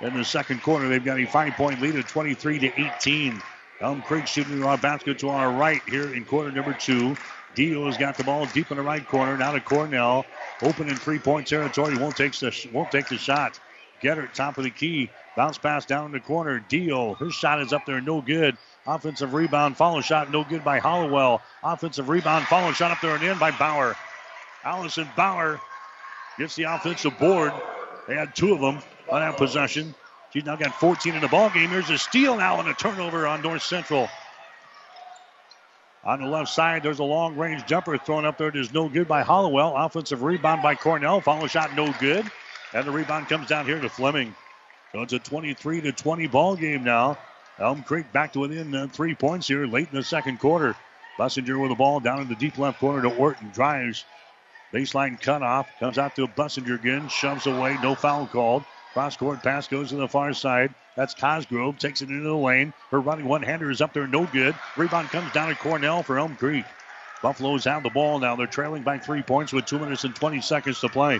In the second quarter, they've got a five-point lead of twenty-three to eighteen. Elm Creek shooting our basket to our right here in quarter number two. Dio has got the ball deep in the right corner. Now to Cornell. Open in three-point territory. Won't take the, won't take the shot. Geddert, top of the key. Bounce pass down the corner. Dio, her shot is up there. No good. Offensive rebound. Follow shot. No good by Hollowell. Offensive rebound. Follow shot up there and in by Bauer. Allison Bauer gets the offensive board. They had two of them on that possession. She's now got fourteen in the ballgame. Here's a steal now and a turnover on North Central. On the left side, there's a long-range jumper thrown up there. It is no good by Hollowell. Offensive rebound by Cornell. Follow shot, no good. And the rebound comes down here to Fleming. So it's a twenty-three to twenty ballgame now. Elm Creek back to within uh, three points here late in the second quarter. Bussinger with the ball down in the deep left corner to Orton. Drives. Baseline cutoff. Comes out to Bussinger again. Shoves away. No foul called. Cross-court pass goes to the far side. That's Cosgrove. Takes it into the lane. Her running one-hander is up there. No good. Rebound comes down to Cornell for Elm Creek. Buffaloes have the ball now. They're trailing by three points with two minutes and twenty seconds to play.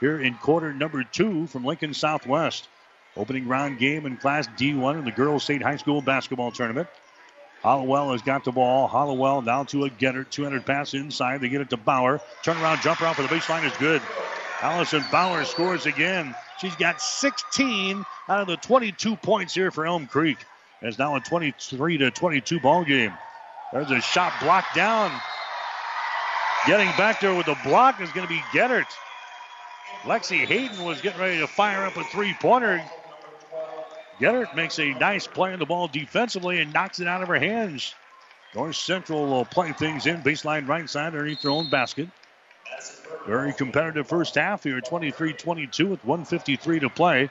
Here in quarter number two from Lincoln Southwest. Opening round game in Class D one in the Girls State High School Basketball Tournament. Hollowell has got the ball. Hollowell now to a Geddert. two hundred pass inside. They get it to Bauer. Turnaround jumper out for the baseline is good. Allison Bauer scores again. She's got sixteen out of the twenty-two points here for Elm Creek. It's now a twenty-three to twenty-two ball game. There's a shot blocked down. Getting back there with the block is going to be Geddert. Lexi Hayden was getting ready to fire up a three-pointer. Geddert makes a nice play on the ball defensively and knocks it out of her hands. North Central will play things in. Baseline right side underneath their own basket. Very competitive first half here, twenty-three twenty-two with one fifty-three to play.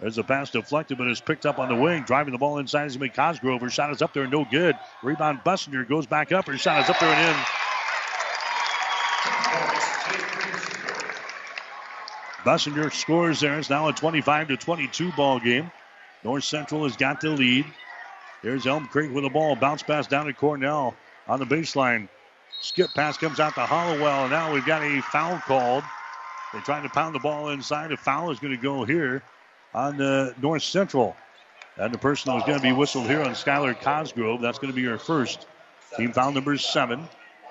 There's a pass deflected, but it's picked up on the wing. Driving the ball inside is Cosgrove. Her shot is up there, no good. Rebound, Bussinger goes back up. Her shot is up there and in. Bussinger scores there. It's now a twenty-five to twenty-two ball game. North Central has got the lead. Here's Elm Creek with the ball. Bounce pass down to Cornell on the baseline. Skip pass comes out to Hollowell. Now we've got a foul called. They're trying to pound the ball inside. A foul is going to go here on uh, North Central. And the person who's going to be whistled here on Skylar Cosgrove. That's going to be her first. Team foul number seven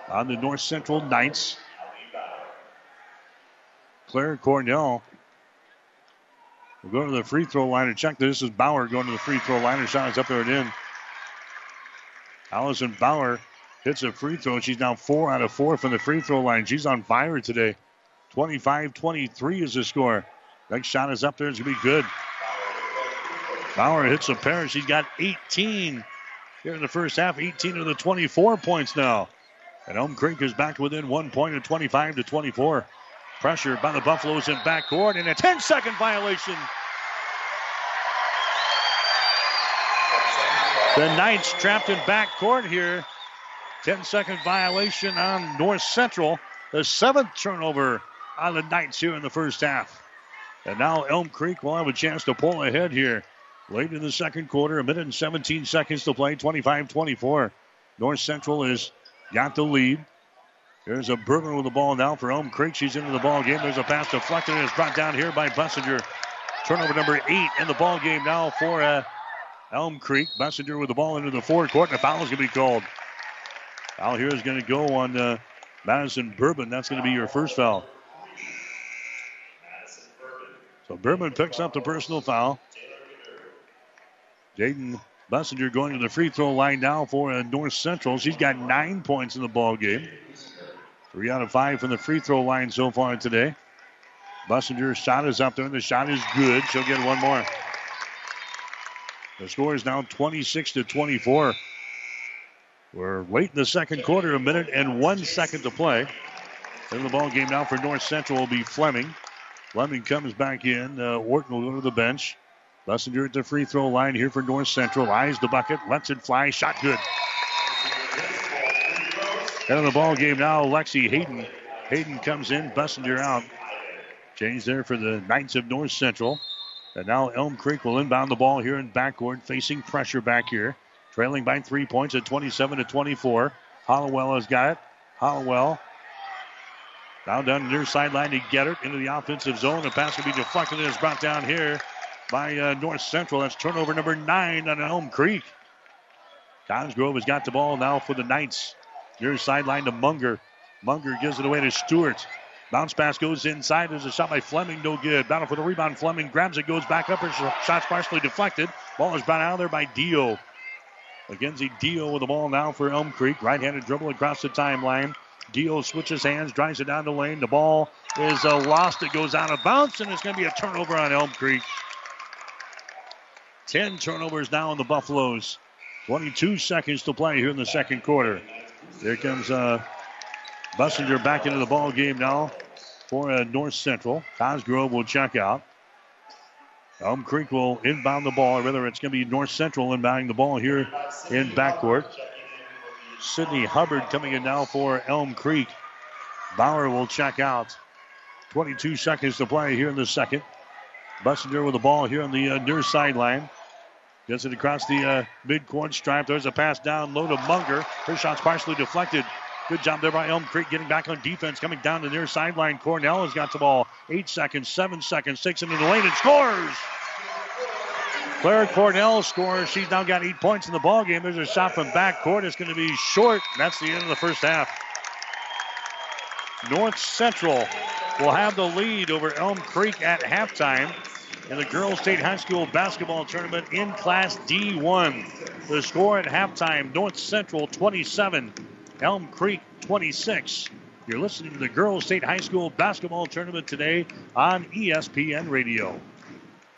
on the North Central Knights. Claire Cornell will go to the free throw line and check. This is Bauer going to the free throw line. Her shot is up there and in. Allison Bauer hits a free throw. She's now four out of four from the free throw line. She's on fire today. twenty-five twenty-three is the score. Next shot is up there. It's going to be good. Bauer hits a pair. She's got eighteen here in the first half. eighteen of the twenty-four points now. And Elm Creek is back within one point at twenty-five to twenty-four. Pressure by the Buffaloes in backcourt and a ten-second violation. The Knights trapped in backcourt here. ten-second violation on North Central. The seventh turnover on the Knights here in the first half. And now Elm Creek will have a chance to pull ahead here. Late in the second quarter, a minute and seventeen seconds to play, twenty-five twenty-four. North Central has got the lead. There's a Berger with the ball now for Elm Creek. She's into the ball game. There's a pass deflected and it's brought down here by Bussinger. Turnover number eight in the ball game now for uh, Elm Creek. Bussinger with the ball into the forecourt, and a foul is going to be called. Foul here is going to go on uh, Madison Bourbon. That's going to be your first foul. So Bourbon picks up the personal foul. Jaden Bussinger going to the free throw line now for uh, North Central. She's got nine points in the ball game. Three out of five from the free throw line so far today. Bussinger's shot is up there, and the shot is good. She'll get one more. The score is now twenty-six to twenty-four. We're late in the second quarter, a minute and one second to play. In the ball game now for North Central will be Fleming. Fleming comes back in. Uh, Orton will go to the bench. Bussinger at the free throw line here for North Central. Eyes the bucket, lets it fly, shot good. And in the ball game now, Lexi Hayden. Hayden comes in, Bussinger out. Change there for the Knights of North Central. And now Elm Creek will inbound the ball here in backcourt, facing pressure back here. Trailing by three points at twenty-seven to twenty-four. Hollowell has got it. Hollowell now down the near sideline to Geddert into the offensive zone. The pass will be deflected and is brought down here by uh, North Central. That's turnover number nine on Elm Creek. Cosgrove has got the ball now for the Knights. Near sideline to Munger. Munger gives it away to Stewart. Bounce pass goes inside. There's a shot by Fleming. No good. Battle for the rebound. Fleming grabs it, goes back up. Her shot's partially deflected. Ball is brought out of there by Dio. Mackenzie Dio with the ball now for Elm Creek. Right-handed dribble across the timeline. Dio switches hands, drives it down the lane. The ball is uh, lost. It goes out of bounds, and it's going to be a turnover on Elm Creek. ten turnovers now on the Buffaloes. twenty-two seconds to play here in the second quarter. There comes uh, Bussinger back into the ball game now for uh, North Central. Cosgrove will check out. Elm Creek will inbound the ball. Rather, it's going to be North Central inbounding the ball here in backcourt. Sydney Hubbard coming in now for Elm Creek. Bauer will check out. twenty-two seconds to play here in the second. Bussinger with the ball here on the uh, near sideline. Gets it across the uh, midcourt stripe. There's a pass down low to Munger. Her shot's partially deflected. Good job there by Elm Creek getting back on defense. Coming down the near sideline. Cornell has got the ball. Eight seconds, seven seconds, takes it into the lane and scores. Claire Cornell scores. She's now got eight points in the ballgame. There's a shot from backcourt. It's going to be short. That's the end of the first half. North Central will have the lead over Elm Creek at halftime in the Girls State High School Basketball Tournament in Class D one. The score at halftime, North Central twenty-seven, Elm Creek twenty-six. You're listening to the Girls State High School Basketball Tournament today on E S P N Radio.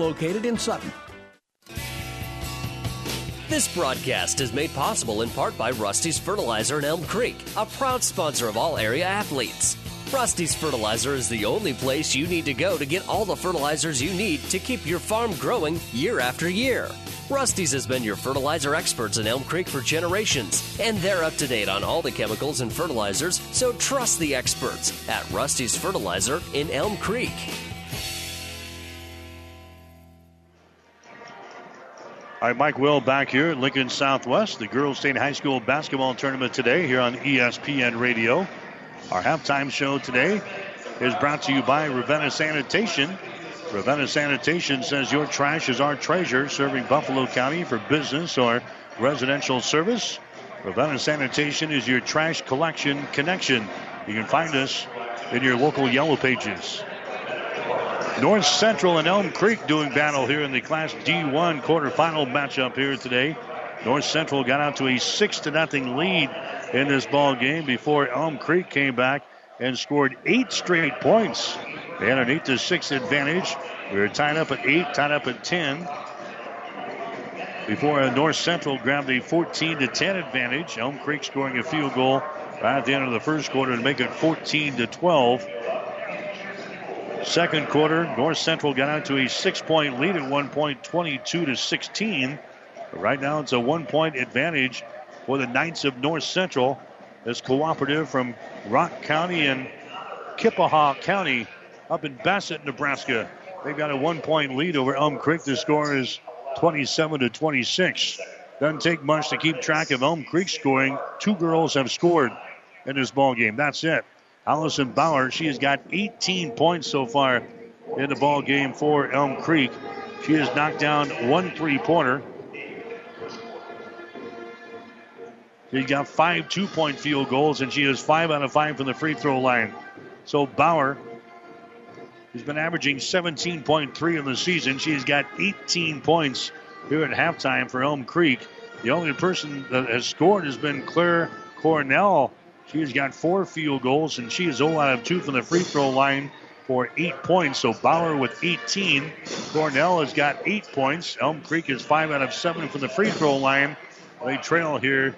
located in Sutton. This broadcast is made possible in part by Rusty's Fertilizer in Elm Creek, a proud sponsor of all area athletes. Rusty's Fertilizer is the only place you need to go to get all the fertilizers you need to keep your farm growing year after year. Rusty's has been your fertilizer experts in Elm Creek for generations, and they're up to date on all the chemicals and fertilizers, so trust the experts at Rusty's Fertilizer in Elm Creek. All right, Mike Will back here at Lincoln Southwest, the Girls State High School Basketball Tournament today here on E S P N Radio. Our halftime show today is brought to you by Ravenna Sanitation. Ravenna Sanitation says your trash is our treasure, serving Buffalo County for business or residential service. Ravenna Sanitation is your trash collection connection. You can find us in your local yellow pages. North Central and Elm Creek doing battle here in the Class D one quarterfinal matchup here today. North Central got out to a six to nothing lead in this ball game before Elm Creek came back and scored eight straight points. They had an eight to six advantage. We were tied up at eight, tied up at ten. Before North Central grabbed a fourteen to ten advantage, Elm Creek scoring a field goal right at the end of the first quarter to make it fourteen to twelve. Second quarter, North Central got out to a six-point lead at one point, twenty-two to sixteen. Right now, it's a one-point advantage for the Knights of North Central. This cooperative from Rock County and Kippahaw County up in Bassett, Nebraska. They've got a one-point lead over Elm Creek. The score is twenty-seven to twenty-six. Doesn't take much to keep track of Elm Creek scoring. Two girls have scored in this ball game. That's it. Allison Bauer, she has got eighteen points so far in the ball game for Elm Creek. She has knocked down one three-pointer. She's got five two-point field goals, and she is five out of five from the free throw line. So Bauer has been averaging seventeen point three in the season. She has got eighteen points here at halftime for Elm Creek. The only person that has scored has been Claire Cornell. She's got four field goals, and she is zero out of two from the free throw line for eight points. So Bauer with eighteen. Cornell has got eight points. Elm Creek is five out of seven from the free throw line. They trail here.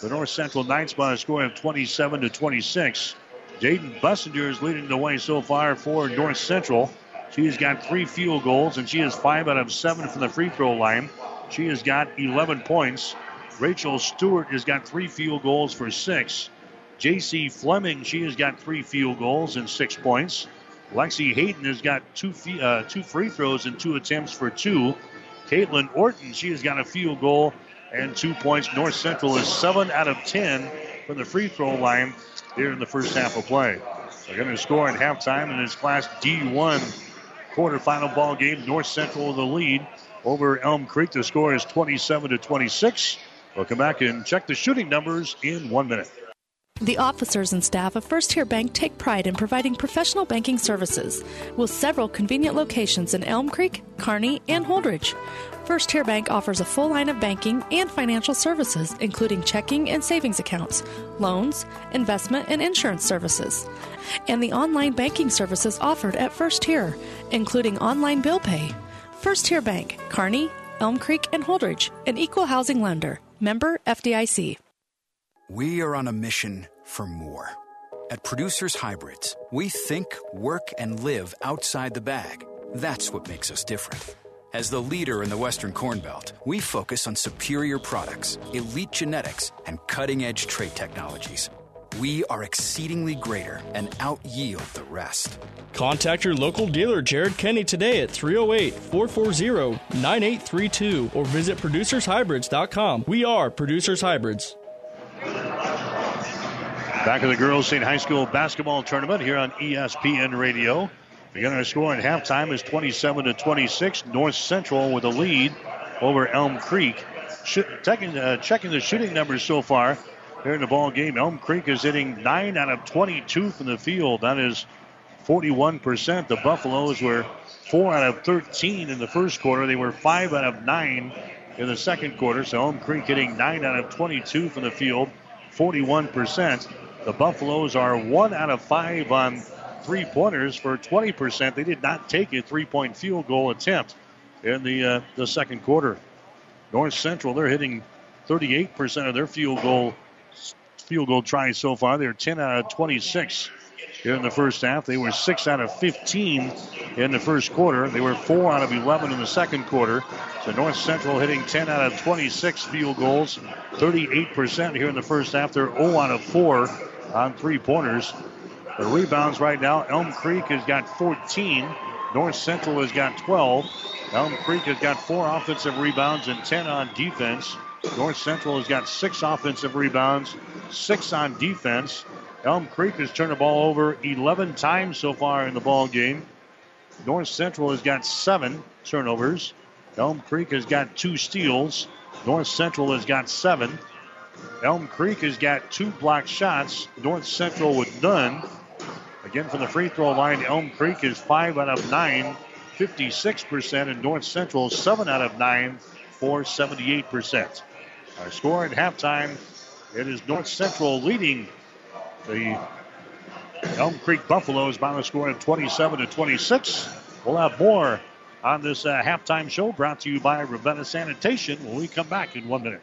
The North Central Knights by a score of twenty-seven to twenty-six. Jaden Bussinger is leading the way so far for North Central. She has got three field goals, and she is five out of seven from the free throw line. She has got eleven points. Rachel Stewart has got three field goals for six. J C. Fleming, she has got three field goals and six points. Lexi Hayden has got two, uh, two free throws and two attempts for two. Kaitlyn Orton, she has got a field goal and two points. North Central is seven out of ten from the free throw line here in the first half of play. They're going to score at halftime in this Class D one quarterfinal ball game. North Central with the lead over Elm Creek. The score is twenty-seven to twenty-six. We'll come back and check the shooting numbers in one minute. The officers and staff of First Tier Bank take pride in providing professional banking services with several convenient locations in Elm Creek, Kearney, and Holdridge. First Tier Bank offers a full line of banking and financial services, including checking and savings accounts, loans, investment, and insurance services, and the online banking services offered at First Tier, including online bill pay. First Tier Bank, Kearney, Elm Creek, and Holdridge, an equal housing lender. Member F D I C. We are on a mission for more. At Producers Hybrids, we think, work, and live outside the bag. That's what makes us different. As the leader in the Western Corn Belt, we focus on superior products, elite genetics, and cutting-edge trait technologies. We are exceedingly greater and out-yield the rest. Contact your local dealer, Jared Kenny, today at three oh eight, four four zero, nine eight three two or visit producers hybrids dot com. We are Producers Hybrids. Back in the Girls State High School basketball tournament here on E S P N Radio. Beginning to score at halftime is twenty-seven to twenty-six. North Central with a lead over Elm Creek. Shoot, taking, uh, checking the shooting numbers so far here in the ball game. Elm Creek is hitting nine out of twenty-two from the field. That is forty-one percent. The Buffaloes were four out of thirteen in the first quarter. They were five out of nine in the second quarter. So Elm Creek hitting nine out of twenty-two from the field, forty-one percent. The Buffaloes are one out of five on three-pointers for twenty percent. They did not take a three-point field goal attempt in the uh, the second quarter. North Central, they're hitting thirty-eight percent of their field goal field goal tries so far. They're ten out of twenty-six. Here in the first half, they were six out of fifteen in the first quarter. They were four out of eleven in the second quarter. So North Central hitting ten out of twenty-six field goals, thirty-eight percent here in the first half. They're zero out of four on three-pointers. The rebounds right now, Elm Creek has got fourteen. North Central has got twelve. Elm Creek has got four offensive rebounds and ten on defense. North Central has got six offensive rebounds, six on defense. Elm Creek has turned the ball over eleven times so far in the ball game. North Central has got seven turnovers. Elm Creek has got two steals. North Central has got seven. Elm Creek has got two blocked shots. North Central with none. Again, from the free throw line, Elm Creek is five out of nine, fifty-six percent, and North Central seven out of nine, for seventy-eight percent. Our score at halftime, it is North Central leading the Elm Creek Buffaloes by the score of twenty-seven to twenty-six. We'll have more on this uh, halftime show brought to you by Ravenna Sanitation when we come back in one minute.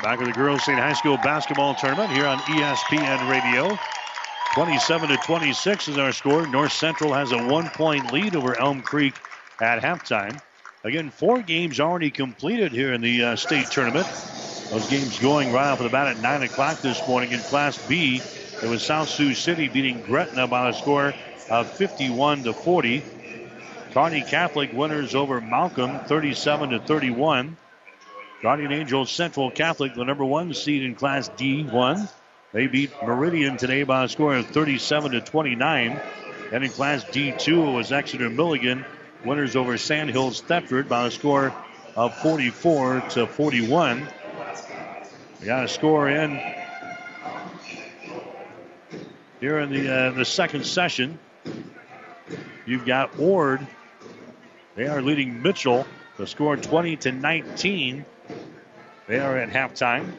Back at the Girls State High School basketball tournament here on E S P N Radio. twenty-seven to twenty-six is our score. North Central has a one-point lead over Elm Creek at halftime. Again, four games already completed here in the uh, state tournament. Those games going right off the bat at nine o'clock this morning. In Class B, it was South Sioux City beating Gretna by a score of fifty-one to forty. Kearney Catholic winners over Malcolm, thirty-seven to thirty-one. Guardian Angels Central Catholic, the number one seed in Class D one. They beat Meridian today by a score of thirty-seven to twenty-nine. And in Class D two, it was Exeter Milligan, winners over Sandhill Stepford by a score of forty-four to forty-one. We got a score in here in the uh, the second session. You've got Ord. They are leading Mitchell. The score twenty to nineteen. They are at halftime.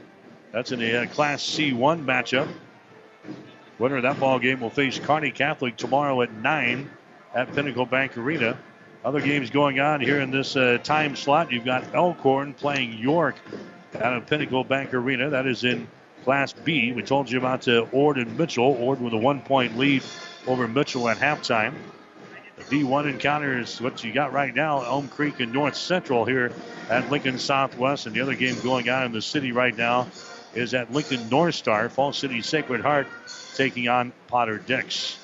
That's in the uh, Class C one matchup. Winner of that ball game will face Kearney Catholic tomorrow at nine at Pinnacle Bank Arena. Other games going on here in this uh, time slot. You've got Elkhorn playing York out of Pinnacle Bank Arena. That is in Class B. We told you about uh, Ord and Mitchell. Ord with a one-point lead over Mitchell at halftime. The D one encounter is what you got right now. Elm Creek and North Central here at Lincoln Southwest. And the other game going on in the city right now is at Lincoln North Star. Fall City Sacred Heart taking on Potter Dix.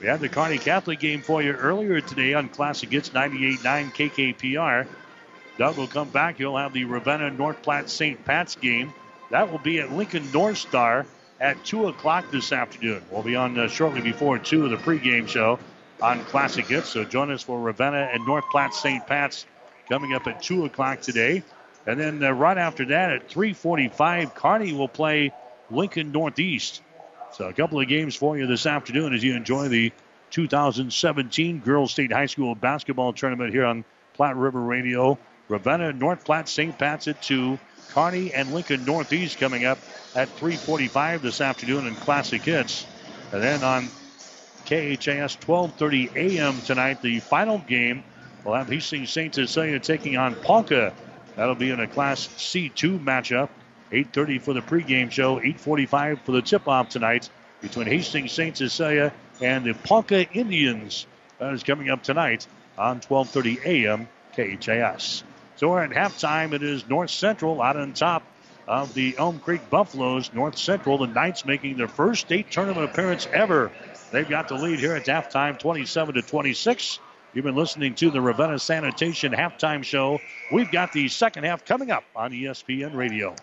We had the Kearney Catholic game for you earlier today on Classic Hits ninety-eight point nine K K P R. Doug will come back. He'll have the Ravenna North Platte Saint Pat's game. That will be at Lincoln North Star at two o'clock this afternoon. We'll be on uh, shortly before two of the pregame show on Classic Hits. So join us for Ravenna and North Platte Saint Pat's coming up at two o'clock today. And then uh, right after that at three forty-five, Kearney will play Lincoln Northeast. So a couple of games for you this afternoon as you enjoy the two thousand seventeen Girls State High School basketball tournament here on Platte River Radio. Ravenna, North Platte Saint Pat's at two. Kearney and Lincoln Northeast coming up at three forty-five this afternoon in Classic Hits. And then on K H A S twelve thirty a.m. tonight, the final game will have Hastings Saint Cecilia taking on Ponca. That'll be in a Class C two matchup. eight thirty for the pregame show, eight forty-five for the tip-off tonight between Hastings Saint Cecilia and the Ponca Indians. That is coming up tonight on twelve thirty a.m. K H A S. So we're at halftime. It is North Central out on top of the Elm Creek Buffaloes. North Central, the Knights, making their first state tournament appearance ever. They've got the lead here at halftime, twenty-seven to twenty-six. You've been listening to the Ravenna Sanitation Halftime Show. We've got the second half coming up on E S P N Radio.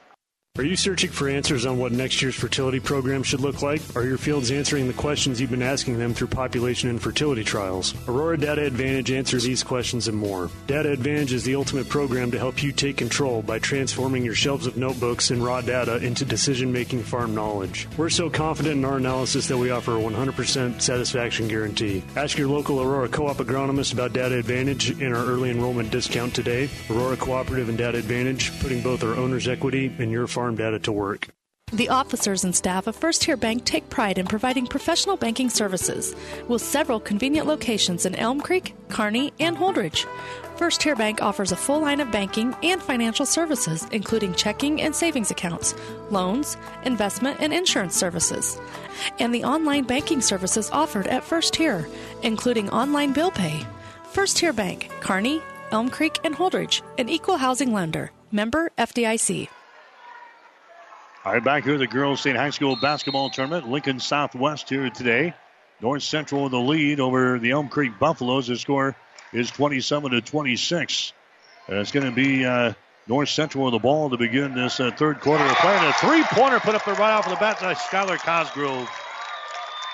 Are you searching for answers on what next year's fertility program should look like? Are your fields answering the questions you've been asking them through population and fertility trials? Aurora Data Advantage answers these questions and more. Data Advantage is the ultimate program to help you take control by transforming your shelves of notebooks and raw data into decision-making farm knowledge. We're so confident in our analysis that we offer a one hundred percent satisfaction guarantee. Ask your local Aurora Co-op agronomist about Data Advantage and our early enrollment discount today. Aurora Cooperative and Data Advantage, putting both our owner's equity and your farm data to work. The officers and staff of First Tier Bank take pride in providing professional banking services with several convenient locations in Elm Creek, Kearney, and Holdridge. First Tier Bank offers a full line of banking and financial services, including checking and savings accounts, loans, investment, and insurance services, and the online banking services offered at First Tier, including online bill pay. First Tier Bank, Kearney, Elm Creek, and Holdridge, an equal housing lender. Member F D I C. All right, back here at the Girls State High School Basketball Tournament. Lincoln Southwest here today. North Central in the lead over the Elm Creek Buffaloes. The score is twenty-seven to twenty-six. And it's going to be uh, North Central with the ball to begin this uh, third quarter of play. And a three-pointer put up there right off of the bat by Skylar Cosgrove.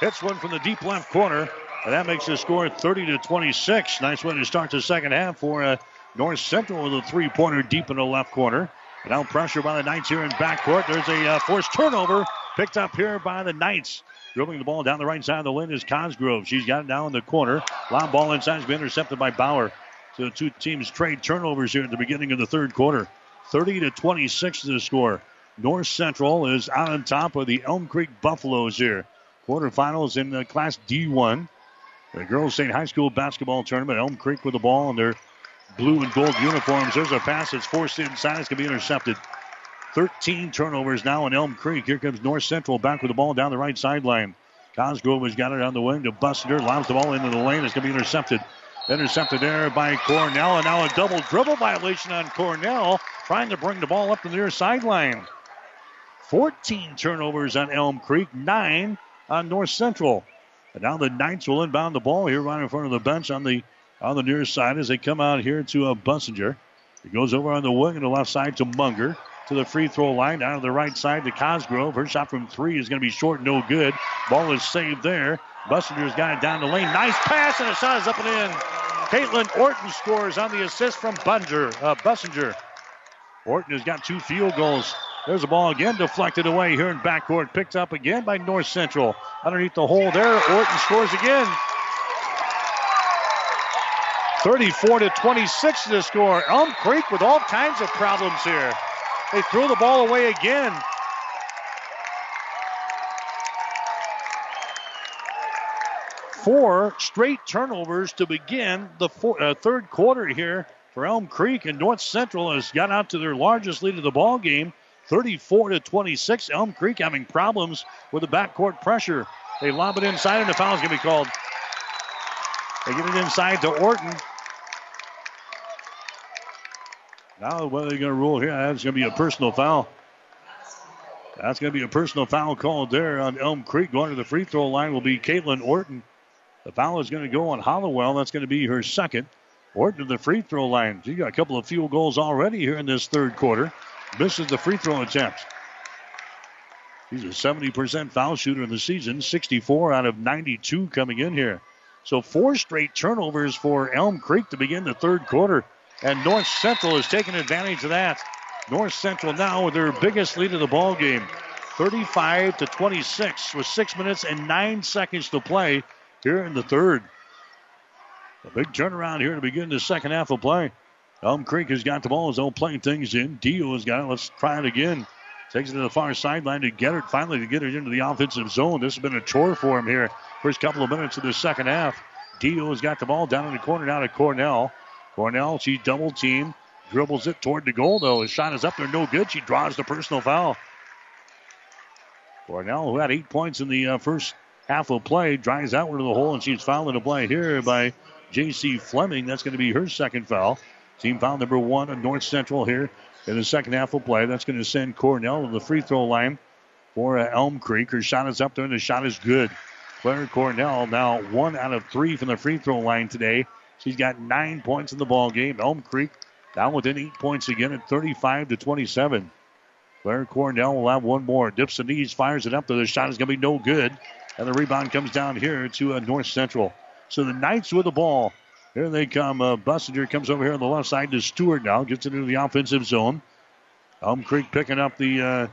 Hits one from the deep left corner. And that makes the score thirty to twenty-six. Nice way to start the second half for uh, North Central with a three-pointer deep in the left corner. Now pressure by the Knights here in backcourt. There's a uh, forced turnover picked up here by the Knights. Dribbling the ball down the right side of the lane is Cosgrove. She's got it down in the corner. Long ball inside has been intercepted by Bauer. So the two teams trade turnovers here at the beginning of the third quarter. thirty to twenty-six is the score. North Central is out on top of the Elm Creek Buffaloes here. Quarterfinals in the Class D one. The Girls State High School Basketball Tournament. Elm Creek with the ball and they're blue and gold uniforms. There's a pass that's forced inside. It's going to be intercepted. thirteen turnovers now in Elm Creek. Here comes North Central back with the ball down the right sideline. Cosgrove has got it on the wing to Bussinger. Lobs the ball into the lane. It's going to be intercepted. Intercepted there by Cornell. And now a double dribble violation on Cornell. Trying to bring the ball up to the near sideline. fourteen turnovers on Elm Creek. nine on North Central. And now the Knights will inbound the ball here right in front of the bench on the On the near side as they come out here to uh, Bussinger. He goes over on the wing and the left side to Munger. To the free throw line. Out of the right side to Cosgrove. Her shot from three is going to be short. No good. Ball is saved there. Bussinger's got it down the lane. Nice pass and the shot is up and in. Kaitlyn Orton scores on the assist from Bunger, uh, Bussinger. Orton has got two field goals. There's the ball again deflected away here in backcourt. Picked up again by North Central. Underneath the hole there. Orton scores again. thirty-four to twenty-six to score. Elm Creek with all kinds of problems here. They threw the ball away again. Four straight turnovers to begin the four, uh, third quarter here for Elm Creek, and North Central has got out to their largest lead of the ball game, thirty-four to twenty-six. Elm Creek having problems with the backcourt pressure. They lob it inside, and the foul's going to be called. They get it inside to Orton. Now what are they going to rule here? That's going to be a personal foul. That's going to be a personal foul called there on Elm Creek. Going to the free throw line will be Kaitlyn Orton. The foul is going to go on Hollowell. That's going to be her second. Orton to the free throw line. She got a couple of field goals already here in this third quarter. Misses the free throw attempt. She's a seventy percent foul shooter in the season. sixty-four out of ninety-two coming in here. So four straight turnovers for Elm Creek to begin the third quarter. And North Central is taking advantage of that. North Central now with their biggest lead of the ball game, thirty-five to twenty-six, with six minutes and nine seconds to play here in the third. A big turnaround here to begin the second half of play. Elm Creek has got the ball as they're playing things in. Dio has got it. Let's try it again. Takes it to the far sideline to Geddert, finally to get it into the offensive zone. This has been a chore for him here. First couple of minutes of the second half. Dio has got the ball down in the corner now to Cornell. Cornell, she double team, dribbles it toward the goal, though. His shot is up there, no good. She draws the personal foul. Cornell, who had eight points in the uh, first half of play, drives out one to the hole, and she's fouled in the play here by J C. Fleming. That's going to be her second foul. Team foul number one on North Central here in the second half of play. That's going to send Cornell to the free throw line for uh, Elm Creek. Her shot is up there, and the shot is good. Claire Cornell now one out of three from the free throw line today. She's got nine points in the ball game. Elm Creek down within eight points again at thirty-five to twenty-seven. Claire Cornell will have one more. Dips the knees, fires it up there. The shot is going to be no good. And the rebound comes down here to uh, North Central. So the Knights with the ball. Here they come. Uh, Bussinger comes over here on the left side to Stewart now. Gets into the offensive zone. Elm Creek picking up the... Uh,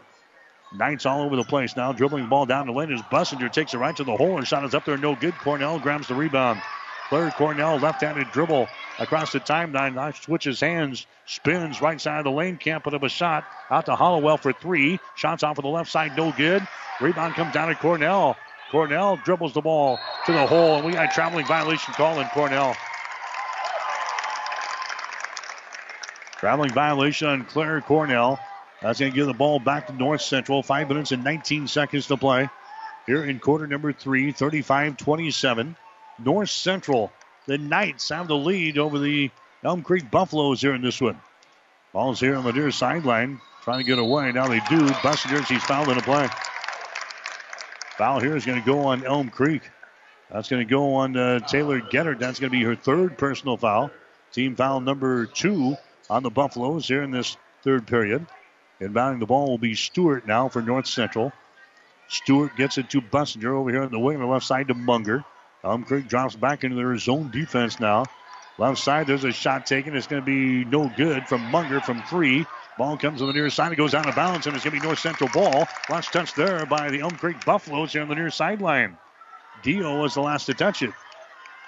Knights all over the place now. Dribbling the ball down the lane as Bussinger takes it right to the hole. Her shot is up there, no good. Cornell grabs the rebound. Claire Cornell, left-handed dribble across the timeline, switches hands, spins right side of the lane, can't put up a shot. Out to Hollowell for three. Shots off of the left side, no good. Rebound comes down to Cornell. Cornell dribbles the ball to the hole, and we got a traveling violation call in Cornell. Traveling violation on Claire Cornell. That's going to give the ball back to North Central. Five minutes and nineteen seconds to play here in quarter number three, thirty-five twenty-seven. North Central, the Knights, have the lead over the Elm Creek Buffaloes here in this one. Ball's here on the near sideline, trying to get away. Now they do. Bussinger, he's fouled in the play. Foul here is going to go on Elm Creek. That's going to go on uh, Taylor Geddert. That's going to be her third personal foul. Team foul number two on the Buffaloes here in this third period. Inbounding the ball will be Stewart now for North Central. Stewart gets it to Bussinger over here on the wing on the left side to Munger. Elm Creek drops back into their zone defense now. Left side, there's a shot taken. It's going to be no good from Munger from three. Ball comes on the near side. It goes out of bounds, and it's going to be North Central ball. Last touch there by the Elm Creek Buffaloes here on the near sideline. Dio was the last to touch it.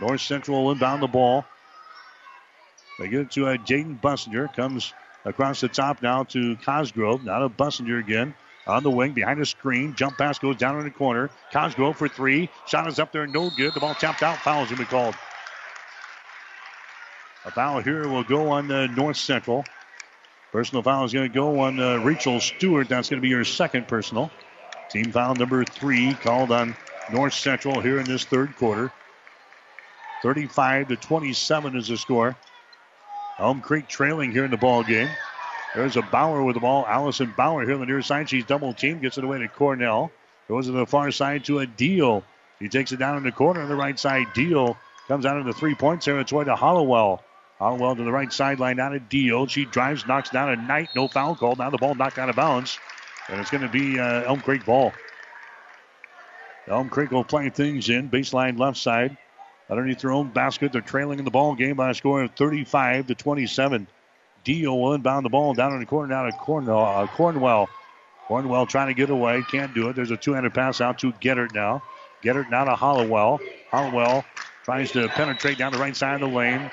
North Central will inbound the ball. They get it to uh, Jaden Bussinger. Comes across the top now to Cosgrove. Now to Bussinger again. On the wing, behind the screen. Jump pass goes down in the corner. Cosgrove for three. Shot is up there, no good. The ball tapped out. Foul is going to be called. A foul here will go on uh, North Central. Personal foul is going to go on uh, Rachel Stewart. That's going to be her second personal. Team foul number three called on North Central here in this third quarter. thirty-five to twenty-seven is the score. Elm Creek trailing here in the ball game. There's a Bauer with the ball. Allison Bauer here on the near side. She's double-teamed. Gets it away to Cornell. Goes to the far side to a Deal. He takes it down in the corner on the right side. Deal comes out of the three points here. It's way to Hollowell. Hollowell to the right sideline. Out of Deal. She drives, knocks down a Knight. No foul call. Now the ball knocked out of bounds. And it's going to be uh, Elm Creek ball. Elm Creek will play things in. Baseline left side. Underneath their own basket. They're trailing in the ball game by a score of thirty-five to twenty-seven. Dio will inbound the ball down in the corner now to Cornell, uh, Cornwell. Cornwell trying to get away. Can't do it. There's a two-handed pass out to Geddert now. Geddert now to Hollowell. Hollowell tries to penetrate down the right side of the lane.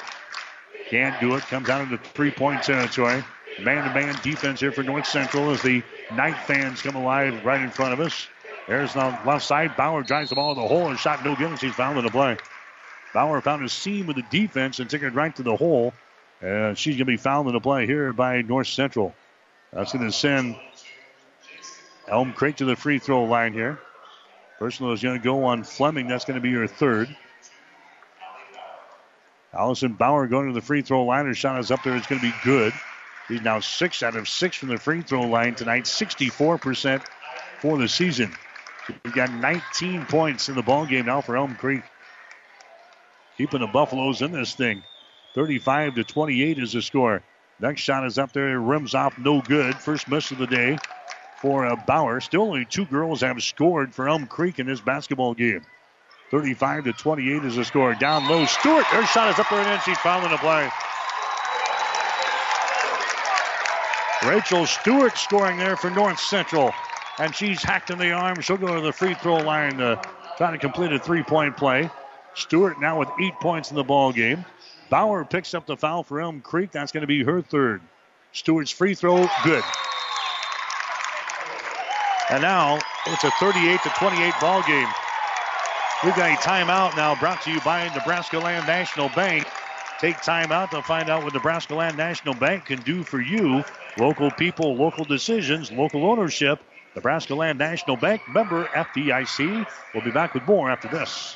Can't do it. Comes out into three-point territory. Man-to-man defense here for North Central as the Knight fans come alive right in front of us. There's the left side. Bauer drives the ball to the hole and shot no good. She's fouled in the play. Bauer found a seam with the defense and took it right to the hole. And she's going to be fouled in the play here by North Central. That's going to send Elm Creek to the free throw line here. Personal is going to go on Fleming. That's going to be her third. Allison Bauer going to the free throw line. Her shot is up there. It's going to be good. She's now six out of six from the free throw line tonight. sixty-four percent for the season. We've got nineteen points in the ballgame now for Elm Creek. Keeping the Buffaloes in this thing. thirty-five to twenty-eight is the score. Next shot is up there. Rims off, no good. First miss of the day for uh, Bauer. Still only two girls have scored for Elm Creek in this basketball game. thirty-five to twenty-eight is the score. Down low, Stewart. Her shot is up there and in. She's fouled in the play. Rachel Stewart scoring there for North Central. And she's hacked in the arm. She'll go to the free throw line to try to complete a three-point play. Stewart now with eight points in the ball game. Bauer picks up the foul for Elm Creek. That's going to be her third. Stewart's free throw, good. And now it's a thirty-eight to twenty-eight ball game. We've got a timeout now brought to you by Nebraska Land National Bank. Take timeout to find out what Nebraska Land National Bank can do for you. Local people, local decisions, local ownership. Nebraska Land National Bank, member F D I C. We'll be back with more after this.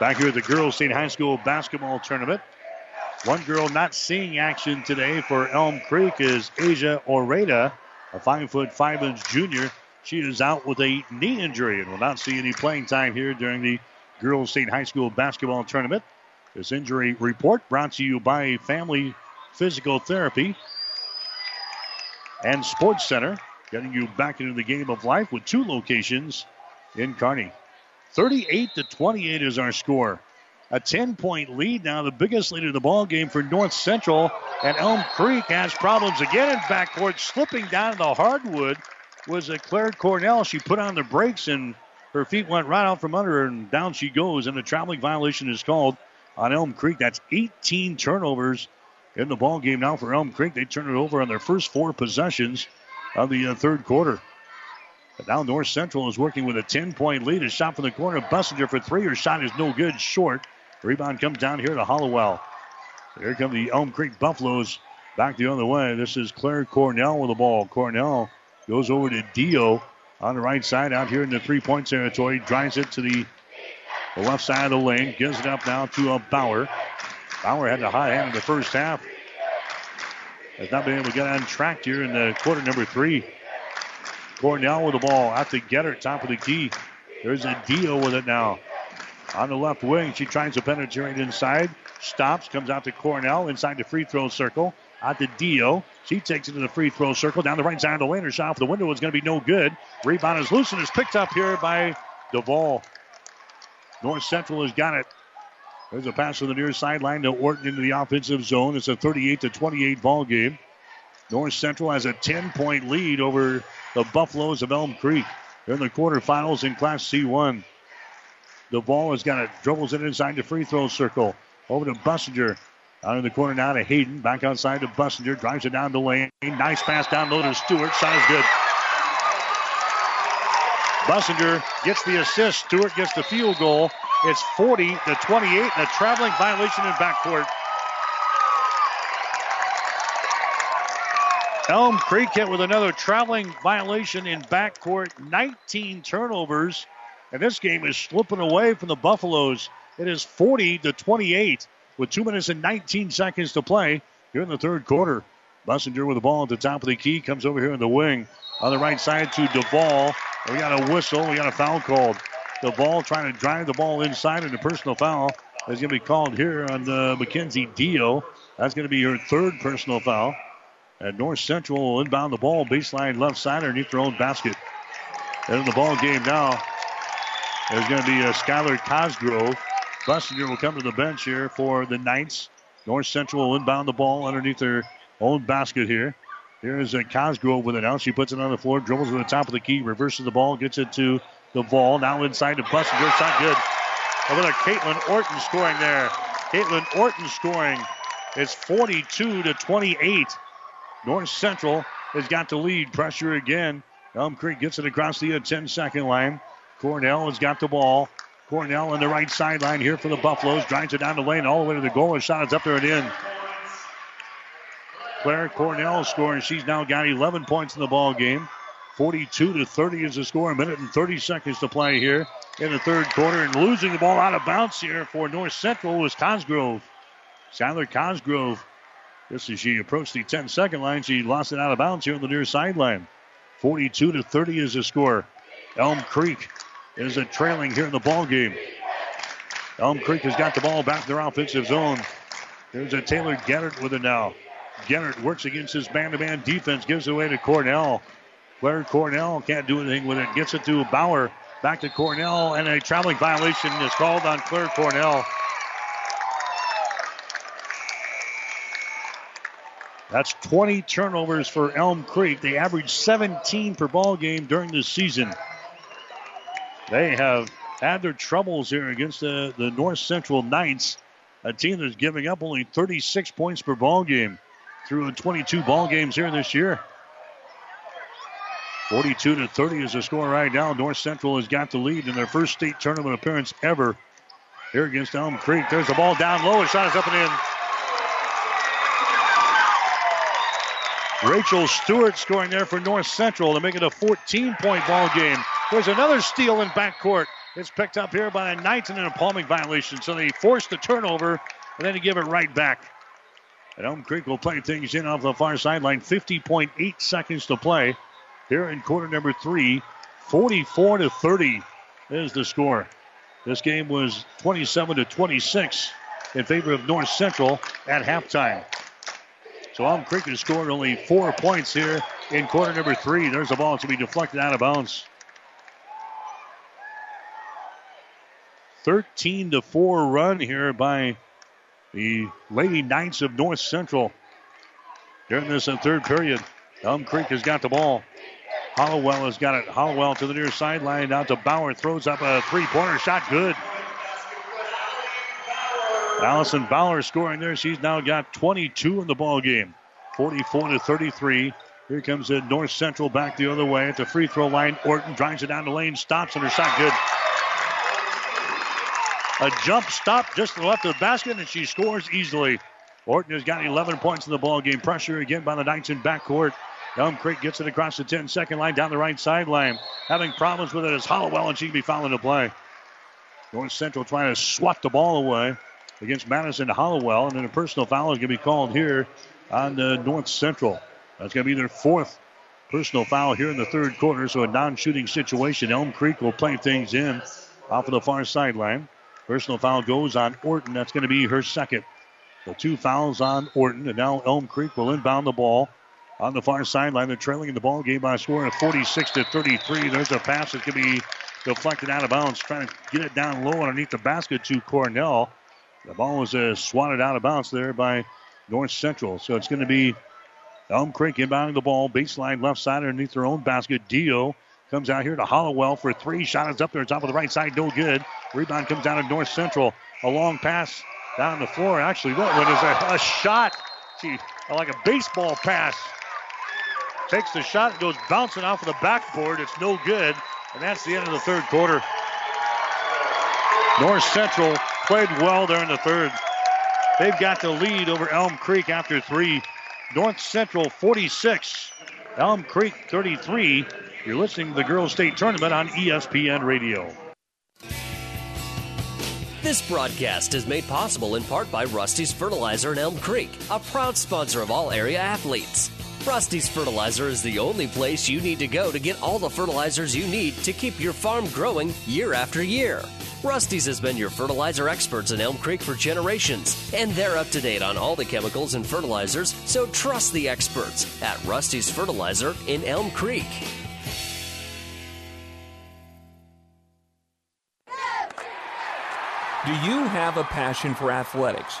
Back here at the Girls State High School basketball tournament. One girl not seeing action today for Elm Creek is Asia Oreda, a five foot five inch junior. She is out with a knee injury and will not see any playing time here during the Girls State High School basketball tournament. This injury report brought to you by Family Physical Therapy and Sports Center, getting you back into the game of life with two locations in Kearney. thirty-eight to twenty-eight is our score. A ten-point lead now, the biggest lead of the ball game for North Central. And Elm Creek has problems again in backcourt. Slipping down the hardwood was a Claire Cornell. She put on the brakes, and her feet went right out from under her, and down she goes. And a traveling violation is called on Elm Creek. That's eighteen turnovers in the ball game now for Elm Creek. They turn it over on their first four possessions of the uh, third quarter. But now North Central is working with a ten-point lead. A shot from the corner. Bussinger for three. Her shot is no good. Short. Rebound comes down here to Hollowell. Here come the Elm Creek Buffaloes back the other way. This is Claire Cornell with the ball. Cornell goes over to Dio on the right side out here in the three-point territory. Drives it to the left side of the lane. Gives it up now to a Bauer. Bauer had the hot hand in the first half. Has not been able to get on track here in the quarter number three. Cornell with the ball out to Geddert, top of the key. There's a Dio with it now. On the left wing, she tries to penetrate inside. Stops, comes out to Cornell, inside the free throw circle. Out to Dio. She takes it to the free throw circle. Down the right side of the lane. Her shot off the window is going to be no good. Rebound is loose and is picked up here by Duvall. North Central has got it. There's a pass to the near sideline to Orton into the offensive zone. It's a thirty-eight to twenty-eight ball game. North Central has a ten-point lead over the Buffaloes of Elm Creek. They're in the quarterfinals in Class C one. The ball has got it, dribbles it inside the free throw circle. Over to Bussinger. Out in the corner now to Hayden. Back outside to Bussinger. Drives it down the lane. Nice pass down low to Stewart. Shot is good. Bussinger gets the assist. Stewart gets the field goal. It's forty to twenty-eight, and a traveling violation in backcourt. Elm Creek hit with another traveling violation in backcourt. nineteen turnovers. And this game is slipping away from the Buffaloes. It is forty to twenty-eight with two minutes and nineteen seconds to play here in the third quarter. Bussinger with the ball at the top of the key. Comes over here in the wing. On the right side to Duvall. We got a whistle. We got a foul called. Duvall trying to drive the ball inside, and a personal foul is going to be called here on the Mackenzie Dio. That's going to be her third personal foul. And North Central will inbound the ball. Baseline left side underneath their own basket. And in the ball game now, there's going to be a Skylar Cosgrove. Bussinger will come to the bench here for the Knights. North Central will inbound the ball underneath their own basket here. Here is a Cosgrove with it out. She puts it on the floor, dribbles to the top of the key, reverses the ball, gets it to the ball. Now inside to Bussinger. Shot good. A little Kaitlyn Orton scoring there. Kaitlyn Orton scoring. It's forty-two to twenty-eight. North Central has got the lead. Pressure again. Elm Creek gets it across the ten-second line. Cornell has got the ball. Cornell on the right sideline here for the Buffaloes. Drives it down the lane all the way to the goal. Her shot is up there and in. Claire Cornell scores. She's now got eleven points in the ball game. forty-two to thirty is the score. A minute and thirty seconds to play here in the third quarter. And losing the ball out of bounds here for North Central was Cosgrove. Skylar Cosgrove. This is she approached the ten-second line. She lost it out of bounds here on the near sideline. forty-two to thirty is the score. Elm Creek is a trailing here in the ball game. Elm Creek has got the ball back in their offensive zone. There's a Taylor Geddert with it now. Geddert works against his man-to-man defense, gives it away to Cornell. Claire Cornell can't do anything with it. Gets it to Bauer, back to Cornell, and a traveling violation is called on Claire Cornell. That's twenty turnovers for Elm Creek. They average seventeen per ball game during this season. They have had their troubles here against the, the North Central Knights, a team that's giving up only thirty-six points per ball game through twenty-two ball games here this year. forty-two to thirty is the score right now. North Central has got the lead in their first state tournament appearance ever here against Elm Creek. There's the ball down low. A shot is up and in. Rachel Stewart scoring there for North Central to make it a fourteen-point ball game. There's another steal in backcourt. It's picked up here by the Knights and in a palming violation. So they force the turnover and then they give it right back. And Elm Creek will play things in off the far sideline. fifty point eight seconds to play here in quarter number three. forty-four to thirty is the score. This game was twenty-seven to twenty-six in favor of North Central at halftime. So Elm Creek has scored only four points here in quarter number three. There's the ball to be deflected out of bounds. thirteen to four run here by the Lady Knights of North Central. During this third period, Elm Creek has got the ball. Hollowell has got it. Hollowell to the near sideline, out to Bauer, throws up a three-pointer shot, good. Allison Bauer scoring there. She's now got twenty-two in the ball game, forty-four to thirty-three. Here comes the North Central back the other way at the free throw line. Orton drives it down the lane, stops, and her shot good. A jump stop just to the left of the basket, and she scores easily. Orton has got eleven points in the ball game. Pressure again by the Knights in backcourt. Elm Creek gets it across the ten-second line down the right sideline. Having problems with it is Hollowell, and she can be fouled into play. North Central trying to swat the ball away against Madison Hollowell, and then a personal foul is going to be called here on uh, North Central. That's going to be their fourth personal foul here in the third quarter, so a non-shooting situation. Elm Creek will play things in off of the far sideline. Personal foul goes on Orton. That's going to be her second. The two fouls on Orton, and now Elm Creek will inbound the ball on the far sideline. They're trailing in the ball game by a score of forty-six to thirty-three. There's a pass that can be deflected out of bounds, trying to get it down low underneath the basket to Cornell. The ball was uh, swatted out of bounds there by North Central. So it's going to be Elm Creek inbounding the ball. Baseline left side underneath their own basket. Dio comes out here to Hollowell for three. Shot is up there, top of the right side. No good. Rebound comes down to North Central. A long pass down the floor. Actually, that one is a, a shot. She, like a baseball pass. Takes the shot. It goes bouncing off of the backboard. It's no good. And that's the end of the third quarter. North Central played well there in the third. They've got the lead over Elm Creek after three. North Central forty-six, Elm Creek thirty-three. You're listening to the Girls State Tournament on E S P N Radio. This broadcast is made possible in part by Rusty's Fertilizer in Elm Creek, a proud sponsor of all area athletes. Rusty's Fertilizer is the only place you need to go to get all the fertilizers you need to keep your farm growing year after year. Rusty's has been your fertilizer experts in Elm Creek for generations, and they're up to date on all the chemicals and fertilizers, so trust the experts at Rusty's Fertilizer in Elm Creek. Do you have a passion for athletics?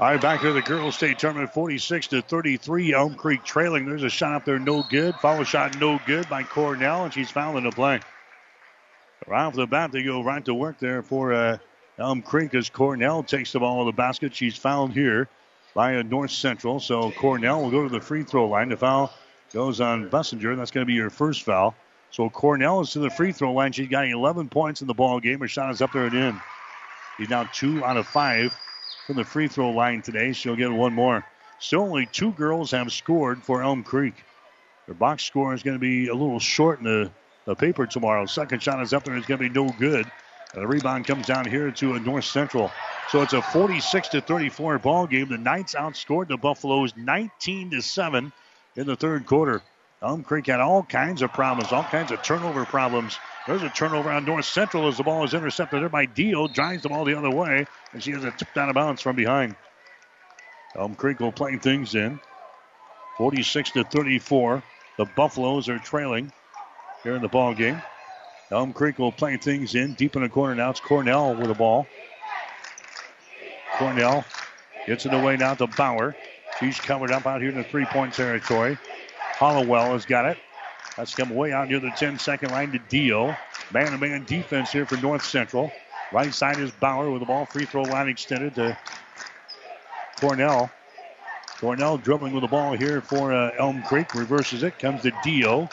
All right, back to the Girls State Tournament, forty-six to thirty-three. Elm Creek trailing. There's a shot up there, no good. Follow shot, no good by Cornell, and she's fouling the play. Right off the bat, they go right to work there for uh, Elm Creek as Cornell takes the ball to the basket. She's fouled here by uh, North Central, so Cornell will go to the free throw line. The foul goes on Bussinger. That's going to be her first foul. So Cornell is to the free throw line. She's got eleven points in the ball game. Her shot is up there and in. She's now two out of five from the free throw line today. She'll get one more. Still only two girls have scored for Elm Creek. Their box score is going to be a little short in the, the paper tomorrow. Second shot is up there. It's going to be no good. And the rebound comes down here to a North Central. So it's a forty-six to thirty-four ball game. The Knights outscored the Buffaloes nineteen to seven in the third quarter. Elm Creek had all kinds of problems, all kinds of turnover problems. There's a turnover on North Central as the ball is intercepted there by Dio. Drives the ball the other way, and she has it tipped out of bounds from behind. Elm Creek will play things in. forty-six to thirty-four. The Buffaloes are trailing here in the ball game. Elm Creek will play things in. Deep in the corner now. It's Cornell with the ball. Cornell gets it away now to Bauer. She's covered up out here in the three-point territory. Hollowell has got it. That's come way out near the ten-second line to Dio. Man-to-man defense here for North Central. Right side is Bauer with the ball. Free throw line extended to Cornell. Cornell dribbling with the ball here for uh, Elm Creek. Reverses it. Comes to Dio.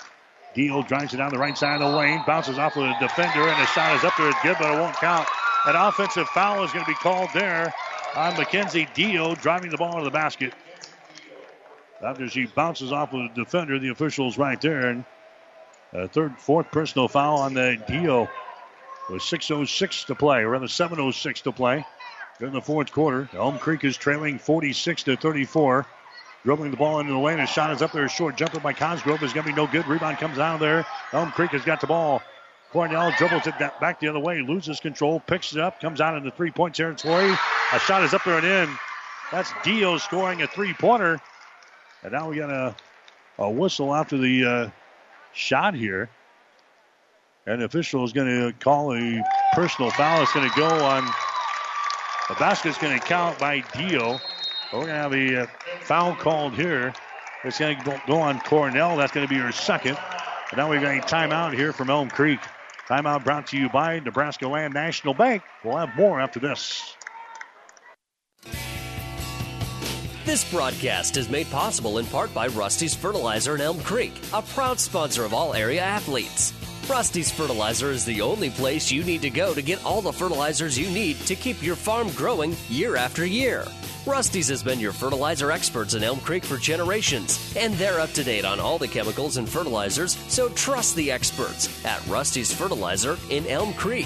Dio drives it down the right side of the lane. Bounces off of the defender, and the shot is up there. It's good, but it won't count. An offensive foul is going to be called there on Mackenzie Dio driving the ball to the basket. After she bounces off of the defender, the official's right there. And a third, fourth personal foul on the Dio with six oh six to play, or rather seven oh six to play in the fourth quarter. Elm Creek is trailing forty-six to thirty-four. Dribbling the ball into the lane. His shot is up there short. Jumper by Cosgrove is going to be no good. Rebound comes out of there. Elm Creek has got the ball. Cornell dribbles it back the other way. Loses control. Picks it up. Comes out into three-point territory. A shot is up there and in. That's Dio scoring a three-pointer. And now we got a, a whistle after the uh, shot here. And the official is going to call a personal foul. It's going to go on. The basket's going to count by Dio. We're going to have a uh, foul called here. It's going to go on Cornell. That's going to be her second. And now we've got a timeout here from Elm Creek. Timeout brought to you by Nebraska Land National Bank. We'll have more after this. This broadcast is made possible in part by Rusty's Fertilizer in Elm Creek, a proud sponsor of all area athletes. Rusty's Fertilizer is the only place you need to go to get all the fertilizers you need to keep your farm growing year after year. Rusty's has been your fertilizer experts in Elm Creek for generations, and they're up to date on all the chemicals and fertilizers, so trust the experts at Rusty's Fertilizer in Elm Creek.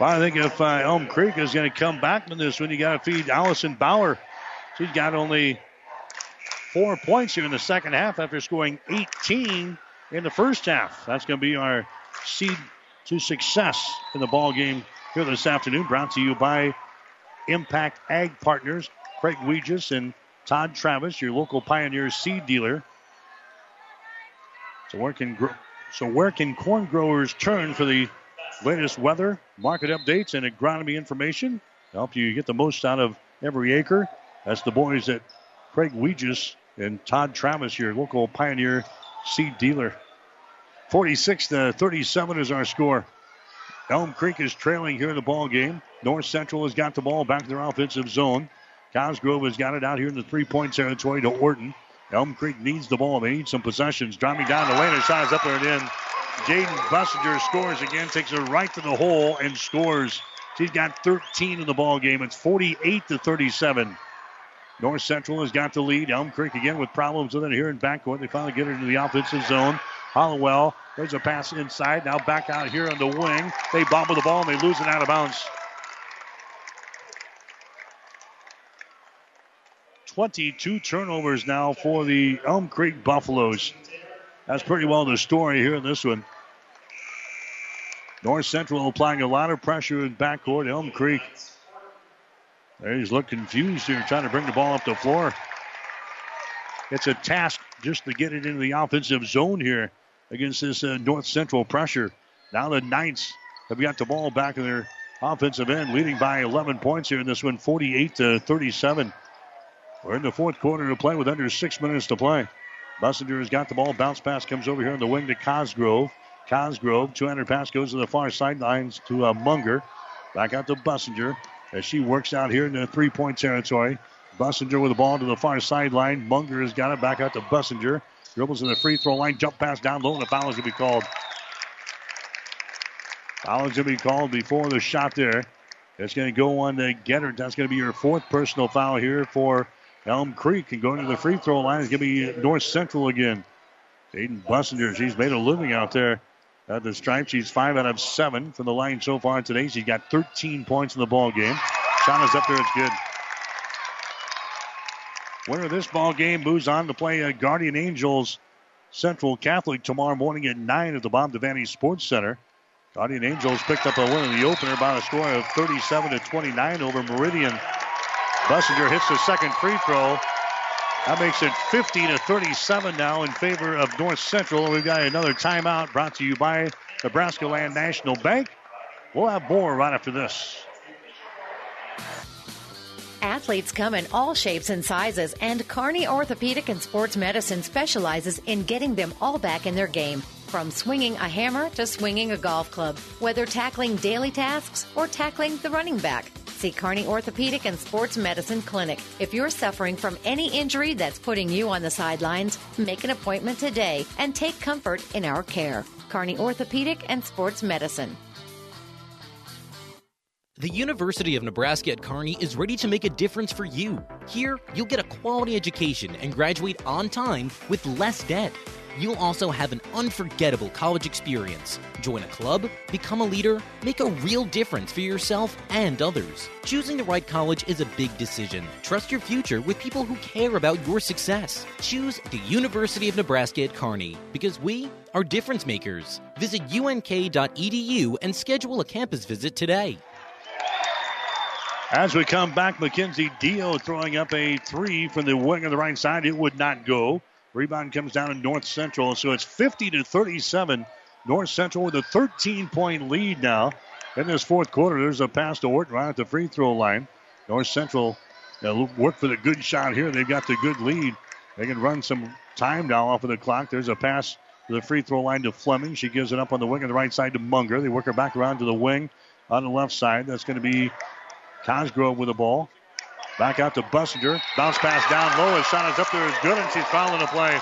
Well, I think if uh, Elm Creek is going to come back in this one, you got to feed Allison Bauer. She's got only four points here in the second half after scoring eighteen in the first half. That's going to be our seed to success in the ball game here this afternoon. Brought to you by Impact Ag Partners, Craig Weegis and Todd Travis, your local Pioneer seed dealer. So where can gro- so where can corn growers turn for the latest weather, market updates, and agronomy information to help you get the most out of every acre? That's the boys at Craig Weegis and Todd Travis, your local Pioneer seed dealer. forty-six to thirty-seven is our score. Elm Creek is trailing here in the ball game. North Central has got the ball back in their offensive zone. Cosgrove has got it out here in the three-point territory to Orton. Elm Creek needs the ball. They need some possessions. Driving down the lane, and shot is up there and in. Jaden Bussinger scores again, takes it right to the hole and scores. She's got thirteen in the ball game. It's forty-eight to thirty-seven. North Central has got the lead. Elm Creek again with problems with it here in backcourt. They finally get it into the offensive zone. Hollowell, there's a pass inside. Now back out here on the wing. They bobble the ball and they lose it out of bounds. twenty-two turnovers now for the Elm Creek Buffaloes. That's pretty well the story here in this one. North Central applying a lot of pressure in backcourt. Elm Creek, they just look confused here, trying to bring the ball up the floor. It's a task just to get it into the offensive zone here against this uh, North Central pressure. Now the Knights have got the ball back in their offensive end, leading by eleven points here in this one, forty-eight to thirty-seven. We're in the fourth quarter to play with under six minutes to play. Bussinger has got the ball. Bounce pass comes over here on the wing to Cosgrove. Cosgrove, two hundred pass goes to the far sidelines to uh, Munger. Back out to Bussinger. As she works out here in the three-point territory. Bussinger with the ball to the far sideline. Munger has got it back out to Bussinger. Dribbles in the free throw line. Jump pass down low, and a foul is going to be called. Foul is going to be called before the shot there. It's going to go on to Geddert. That's going to be your fourth personal foul here for Elm Creek. And going to the free throw line is going to be North Central again. Jaden Bussinger, she's made a living out there at the stripe. She's five out of seven from the line so far today. She's got thirteen points in the ball game. Shot is up there. It's good. Winner of this ball game moves on to play uh, Guardian Angels Central Catholic tomorrow morning at nine at the Bob Devaney Sports Center. Guardian Angels picked up a win in the opener by a score of thirty-seven to twenty-nine over Meridian. Bussinger hits the second free throw. That makes it fifty to thirty-seven now in favor of North Central. We've got another timeout brought to you by Nebraska Land National Bank. We'll have more right after this. Athletes come in all shapes and sizes, and Kearney Orthopedic and Sports Medicine specializes in getting them all back in their game. From swinging a hammer to swinging a golf club, whether tackling daily tasks or tackling the running back. See Kearney Orthopedic and Sports Medicine Clinic. If you're suffering from any injury that's putting you on the sidelines, make an appointment today and take comfort in our care. Kearney Orthopedic and Sports Medicine. The University of Nebraska at Kearney is ready to make a difference for you. Here, you'll get a quality education and graduate on time with less debt. You'll also have an unforgettable college experience. Join a club, become a leader, make a real difference for yourself and others. Choosing the right college is a big decision. Trust your future with people who care about your success. Choose the University of Nebraska at Kearney because we are difference makers. Visit U N K dot E D U and schedule a campus visit today. As we come back, Mackenzie Dale throwing up a three from the wing on the right side. It would not go. Rebound comes down to North Central, so it's fifty to thirty-seven. North Central with a thirteen-point lead now. In this fourth quarter, there's a pass to Orton right at the free throw line. North Central worked for the good shot here. They've got the good lead. They can run some time now off of the clock. There's a pass to the free throw line to Fleming. She gives it up on the wing on the right side to Munger. They work her back around to the wing on the left side. That's going to be Cosgrove with the ball. Back out to Bussinger. Bounce pass down low. His shot is up there is good, and she's fouling the play.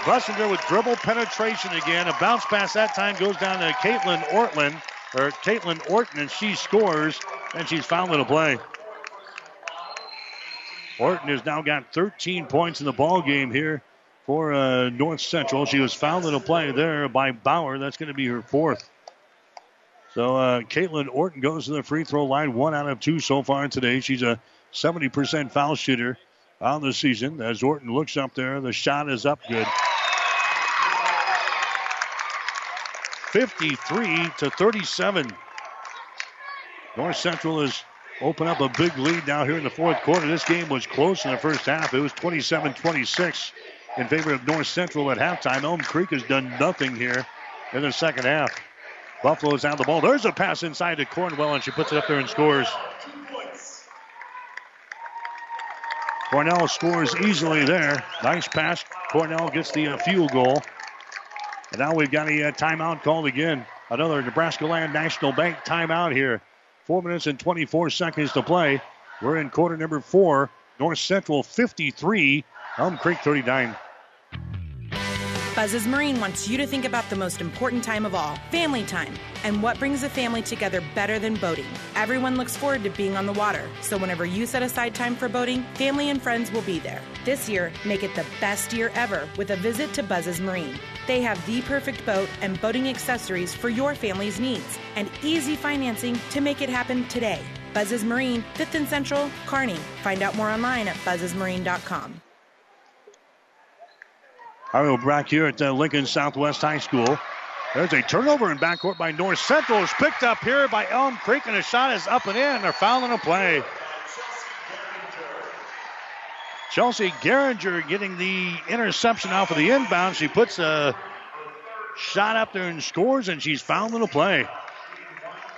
Bussinger with dribble penetration again. A bounce pass that time goes down to Kaitlyn Orton, or Kaitlyn Orton, and she scores, and she's fouling the play. Orton has now got thirteen points in the ball game here for uh, North Central. She was fouling the play there by Bauer. That's going to be her fourth. So uh, Kaitlyn Orton goes to the free throw line, one out of two so far today. She's a seventy percent foul shooter on the season. As Orton looks up there, the shot is up good. fifty-three to thirty-seven. North Central has opened up a big lead now here in the fourth quarter. This game was close in the first half. It was twenty-seven twenty-six in favor of North Central at halftime. Elm Creek has done nothing here in the second half. Buffalo's out the ball. There's a pass inside to Cornwell, and she puts it up there and scores. Cornell scores easily there. Nice pass. Cornell gets the uh, field goal. And now we've got a uh, timeout called again. Another Nebraska Land National Bank timeout here. Four minutes and twenty-four seconds to play. We're in quarter number four. North Central fifty-three, Elm Creek thirty-nine. Buzz's Marine wants you to think about the most important time of all, family time, and what brings a family together better than boating. Everyone looks forward to being on the water, so whenever you set aside time for boating, family and friends will be there. This year, make it the best year ever with a visit to Buzz's Marine. They have the perfect boat and boating accessories for your family's needs, and easy financing to make it happen today. Buzz's Marine, fifth and Central, Kearney. Find out more online at buzzes marine dot com. I will back here at uh, Lincoln Southwest High School. There's a turnover in backcourt by North Central. It's picked up here by Elm Creek, and a shot is up and in. They're fouling a play. Chelsea Gehringer getting the interception off of the inbound. She puts a shot up there and scores, and she's fouling a play.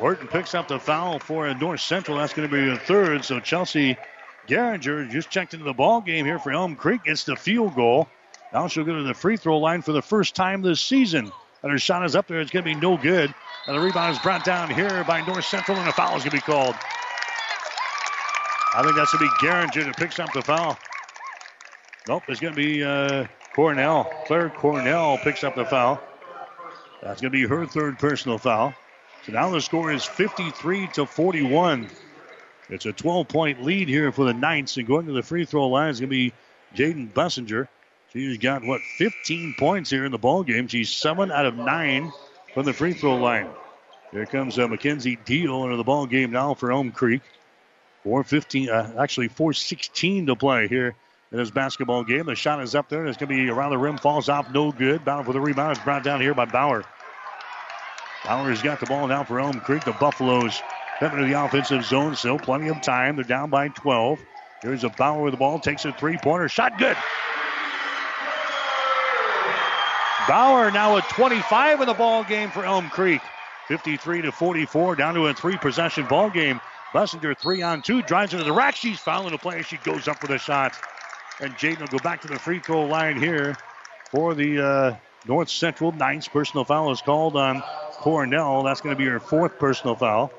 Orton picks up the foul for North Central. That's going to be the third. So Chelsea Gehringer just checked into the ball game here for Elm Creek. Gets the field goal. Now she'll go to the free throw line for the first time this season. And her shot is up there. It's going to be no good. And the rebound is brought down here by North Central, and a foul is going to be called. I think that's going to be Gehringer that picks up the foul. Nope, it's going to be uh, Cornell. Claire Cornell picks up the foul. That's going to be her third personal foul. So now the score is fifty-three to forty-one. It's a twelve-point lead here for the Knights. And going to the free throw line is going to be Jaden Bussinger. She's got, what, fifteen points here in the ballgame. She's seven out of nine from the free throw line. Here comes uh, Mackenzie Dale into the ballgame now for Elm Creek. four fifteen, uh, actually four sixteen to play here in this basketball game. The shot is up there, and it's going to be around the rim. Falls off, no good. Bound for the rebound. It's brought down here by Bauer. Bauer's got the ball now for Elm Creek. The Buffaloes coming to the offensive zone, still plenty of time. They're down by twelve. Here's a Bauer with the ball. Takes a three-pointer. Shot good. Bauer now at twenty-five in the ball game for Elm Creek. fifty-three to forty-four, down to a three-possession ball game. Bussinger three on two, drives into the rack. She's fouling the play. She goes up with a shot. And Jaden will go back to the free throw line here for the uh, North Central Knights. Personal foul is called on Cornell. That's going to be her fourth personal foul.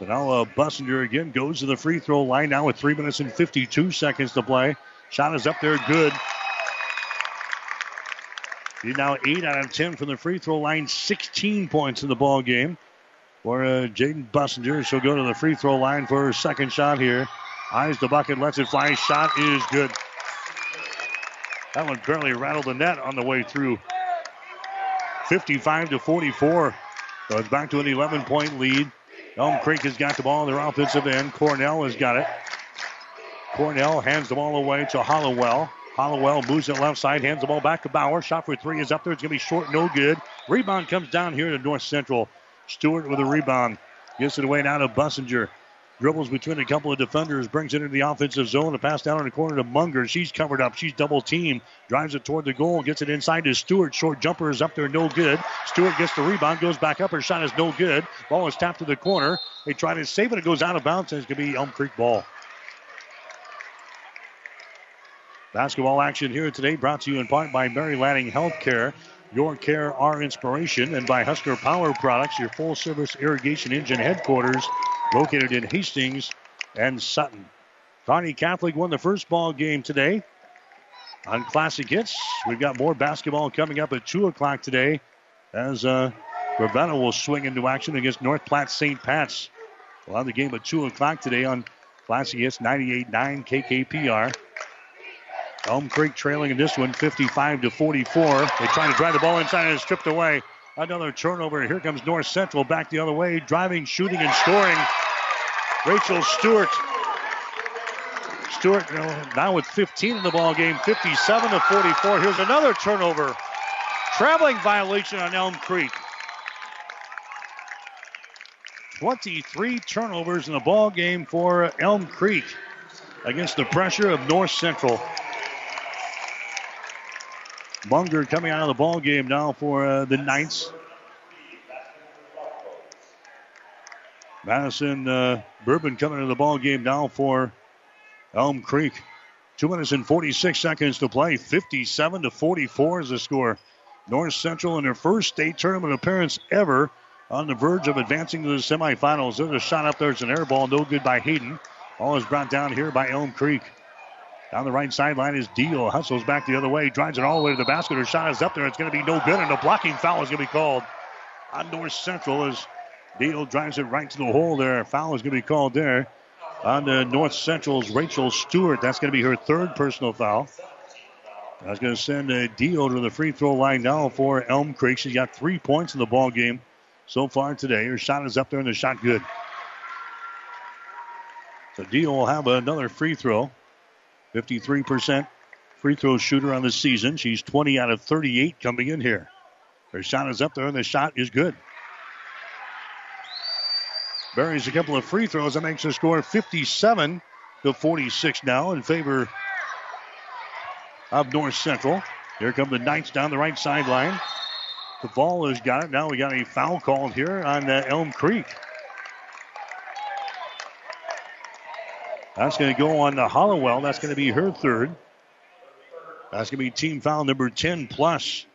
So now uh, Bussinger again goes to the free throw line now with three minutes and fifty-two seconds to play. Shot is up there. Good. She's now eight out of ten from the free throw line, sixteen points in the ball game. for uh, Jaden Bussinger. She'll go to the free throw line for her second shot here. Eyes the bucket, lets it fly. Shot is good. That one barely rattled the net on the way through. fifty-five to forty-four. So it's back to an eleven-point lead. Elm Creek has got the ball in their offensive end. Cornell has got it. Cornell hands the ball away to Hollowell. Hollowell moves it left side, hands the ball back to Bauer. Shot for three is up there. It's going to be short, no good. Rebound comes down here to North Central. Stewart with a rebound. Gets it away now to Bussinger. Dribbles between a couple of defenders, brings it into the offensive zone. A pass down in the corner to Munger. She's covered up. She's double-teamed. Drives it toward the goal. Gets it inside to Stewart. Short jumper is up there, no good. Stewart gets the rebound, goes back up. Her shot is no good. Ball is tapped to the corner. They try to save it. It goes out of bounds, and it's going to be Elm Creek ball. Basketball action here today brought to you in part by Mary Lanning Healthcare, Your Care, Our Inspiration, and by Husker Power Products, your full-service irrigation engine headquarters located in Hastings and Sutton. Kearney Catholic won the first ball game today on Classic Hits. We've got more basketball coming up at two o'clock today as uh, Ravenna will swing into action against North Platte Saint Pat's. We'll have the game at two o'clock today on Classic Hits ninety-eight point nine K K P R. Elm Creek trailing in this one, fifty-five to forty-four. They try to drive the ball inside and it's stripped away. Another turnover. Here comes North Central back the other way, driving, shooting, and scoring. Rachel Stewart. Stewart now with fifteen in the ball game, fifty-seven to forty-four. Here's another turnover. Traveling violation on Elm Creek. twenty-three turnovers in the ball game for Elm Creek against the pressure of North Central. Munger coming out of the ball game now for uh, the Knights. Madison uh, Bourbon coming into the ball game now for Elm Creek. Two minutes and forty-six seconds to play. fifty-seven to forty-four is the score. North Central in their first state tournament appearance ever on the verge of advancing to the semifinals. There's a shot up there. It's an air ball. No good by Hayden. Ball is brought down here by Elm Creek. Down the right sideline is Deal. Hustles back the other way. Drives it all the way to the basket. Her shot is up there. It's going to be no good. And a blocking foul is going to be called on North Central as Deal drives it right to the hole there. Foul is going to be called there on the North Central's Rachel Stewart. That's going to be her third personal foul. That's going to send a Deal to the free throw line now for Elm Creek. She's got three points in the ball game so far today. Her shot is up there and the shot good. So Deal will have another free throw. fifty-three percent free throw shooter on the season. She's twenty out of thirty-eight coming in here. Her shot is up there, and the shot is good. Buries a couple of free throws. That makes the score fifty-seven to forty-six now in favor of North Central. Here come the Knights down the right sideline. The ball has got it. Now we got a foul called here on uh, Elm Creek. That's going to go on to Hollowell. That's going to be her third. That's going to be team foul number ten plus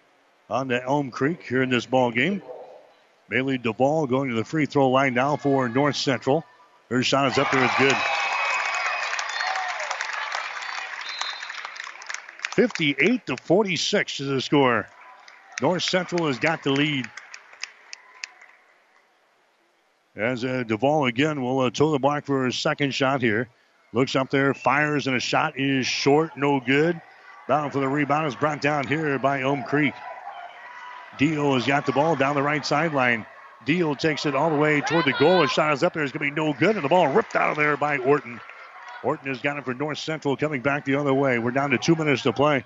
on to Elm Creek here in this ball game. Bailey Duvall going to the free throw line now for North Central. Her shot is up there. It's good. fifty-eight to forty-six is the score. North Central has got the lead. As uh, Duvall again will uh, toe the block for her second shot here. Looks up there, fires, and a shot is short, no good. Bound for the rebound is brought down here by Elm Creek. Deal has got the ball down the right sideline. Deal takes it all the way toward the goal. A shot is up there, it's going to be no good, and the ball ripped out of there by Orton. Orton has got it for North Central coming back the other way. We're down to two minutes to play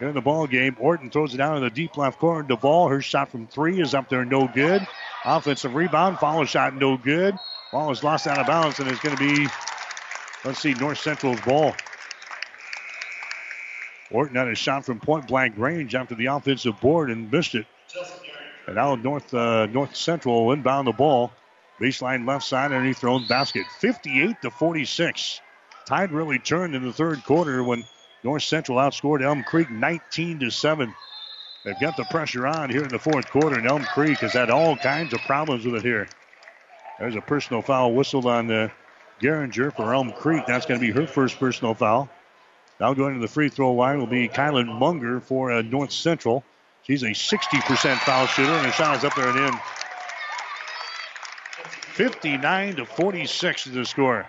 here in the ball game. Orton throws it down in the deep left corner. Duvall, her shot from three is up there, no good. Offensive rebound, foul shot, no good. Ball is lost out of bounds, and it's going to be, let's see, North Central's ball. Orton had a shot from point-blank range after the offensive board and missed it. And now North uh, North Central will inbound the ball. Baseline left side underneath their own basket. fifty-eight to forty-six. Tide really turned in the third quarter when North Central outscored Elm Creek nineteen to seven. They've got the pressure on here in the fourth quarter, and Elm Creek has had all kinds of problems with it here. There's a personal foul whistled on uh, Gehringer for Elm Creek. That's going to be her first personal foul. Now going to the free throw line will be Kylan Munger for uh, North Central. She's a sixty percent foul shooter, and her shot is up there and in. fifty-nine to forty-six is the score.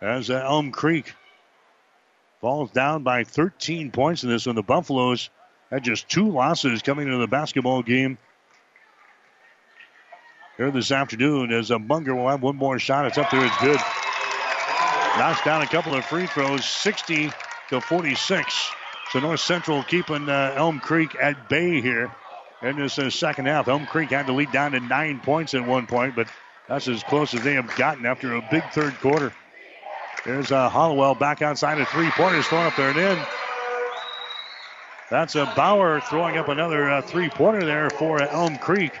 As Elm Creek falls down by thirteen points in this one. The Buffaloes had just two losses coming into the basketball game here this afternoon, as a Munger will have one more shot. It's up there. It's good. Knocks down a couple of free throws, sixty to forty-six. So North Central keeping uh, Elm Creek at bay here in this uh, second half. Elm Creek had to lead down to nine points at one point, but that's as close as they have gotten after a big third quarter. There's uh, Hollowell back outside of three-pointers, thrown up there and in. That's a uh, Bauer throwing up another uh, three-pointer there for uh, Elm Creek.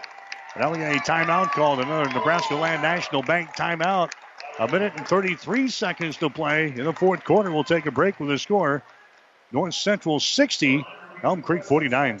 Now we got a timeout called, another Nebraska Land National Bank timeout. A minute and thirty-three seconds to play in the fourth quarter. We'll take a break with the score. North Central sixty, Elm Creek forty-nine.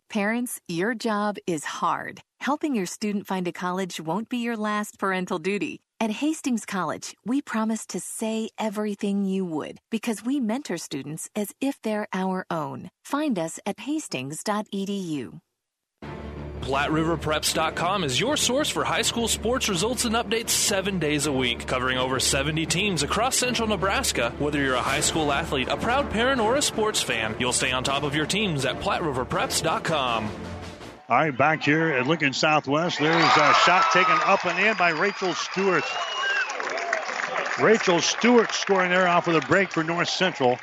Parents, your job is hard. Helping your student find a college won't be your last parental duty. At Hastings College, we promise to say everything you would because we mentor students as if they're our own. Find us at hastings dot e d u. Platte River Preps dot com is your source for high school sports results and updates seven days a week, covering over seventy teams across central Nebraska. Whether you're a high school athlete, a proud parent, or a sports fan, you'll stay on top of your teams at Platte River Preps dot com. All right, back here at Lincoln Southwest, there's a shot taken up and in by Rachel Stewart. Rachel Stewart scoring there off of the break for North Central.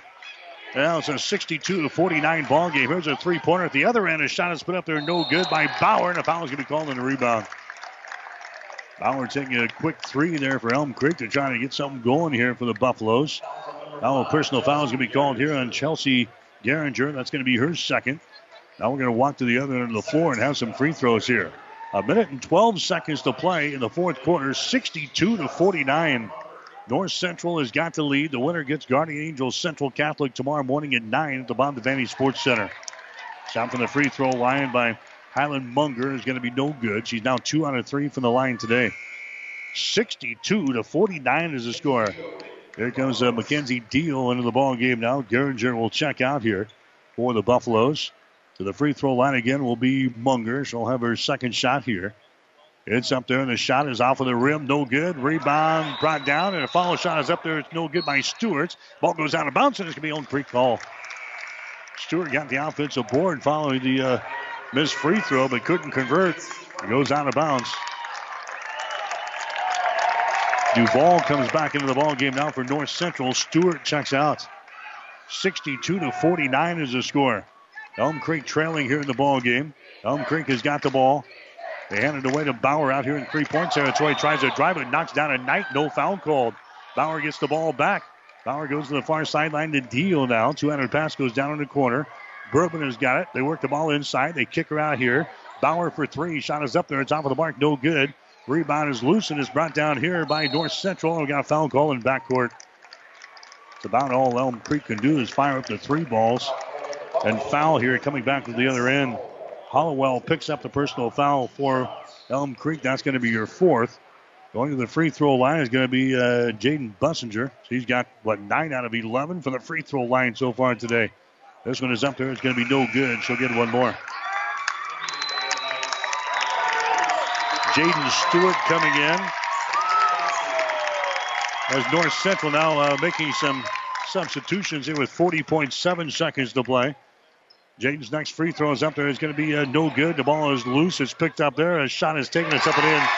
Now it's a sixty-two to forty-nine ball game. Here's a three-pointer at the other end. A shot is put up there, no good by Bauer, and a foul is going to be called on the rebound. Bauer taking a quick three there for Elm Creek. They're trying to get something going here for the Buffaloes. Now a personal foul is going to be called here on Chelsea Gehringer. That's going to be her second. Now we're going to walk to the other end of the floor and have some free throws here. A minute and twelve seconds to play in the fourth quarter, sixty-two to forty-nine. North Central has got the lead. The winner gets Guardian Angels Central Catholic tomorrow morning at nine at the Bob Devaney Sports Center. Shot from the free throw line by Highland Munger is going to be no good. She's now two out of three from the line today. sixty-two to forty-nine is the score. Here comes uh, Mackenzie Dale into the ball game now. Gehringer will check out here for the Buffaloes. To the free throw line again will be Munger. She'll have her second shot here. It's up there, and the shot is off of the rim. No good. Rebound brought down, and a foul shot is up there. It's no good by Stewart. Ball goes out of bounds, and it's going to be on Creek call. Stewart got the offensive board following the uh, missed free throw, but couldn't convert. It goes out of bounds. Duvall comes back into the ball game now for North Central. Stewart checks out. sixty-two to forty-nine is the score. Elm Creek trailing here in the ball game. Elm Creek has got the ball. They hand it away to Bauer out here in three-point territory. Tries to drive it, knocks down a Knight. No foul called. Bauer gets the ball back. Bauer goes to the far sideline to Deal now. two hundred pass goes down in the corner. Bourbon has got it. They work the ball inside. They kick her out here. Bauer for three. Shot is up there. Top of the mark. No good. Rebound is loose and is brought down here by North Central. We got a foul call in backcourt. It's about all Elm Creek can do is fire up the three balls and foul here coming back to the other end. Hollowell picks up the personal foul for Elm Creek. That's going to be your fourth. Going to the free throw line is going to be uh, Jaden Bussinger. He's got, what, nine out of eleven for the free throw line so far today. This one is up there. It's going to be no good. She'll get one more. Jaden Stewart coming in. As North Central now uh, making some substitutions here with forty point seven seconds to play. Jaden's next free throw is up there. It's going to be uh, no good. The ball is loose. It's picked up there. A shot is taken. It's up and in.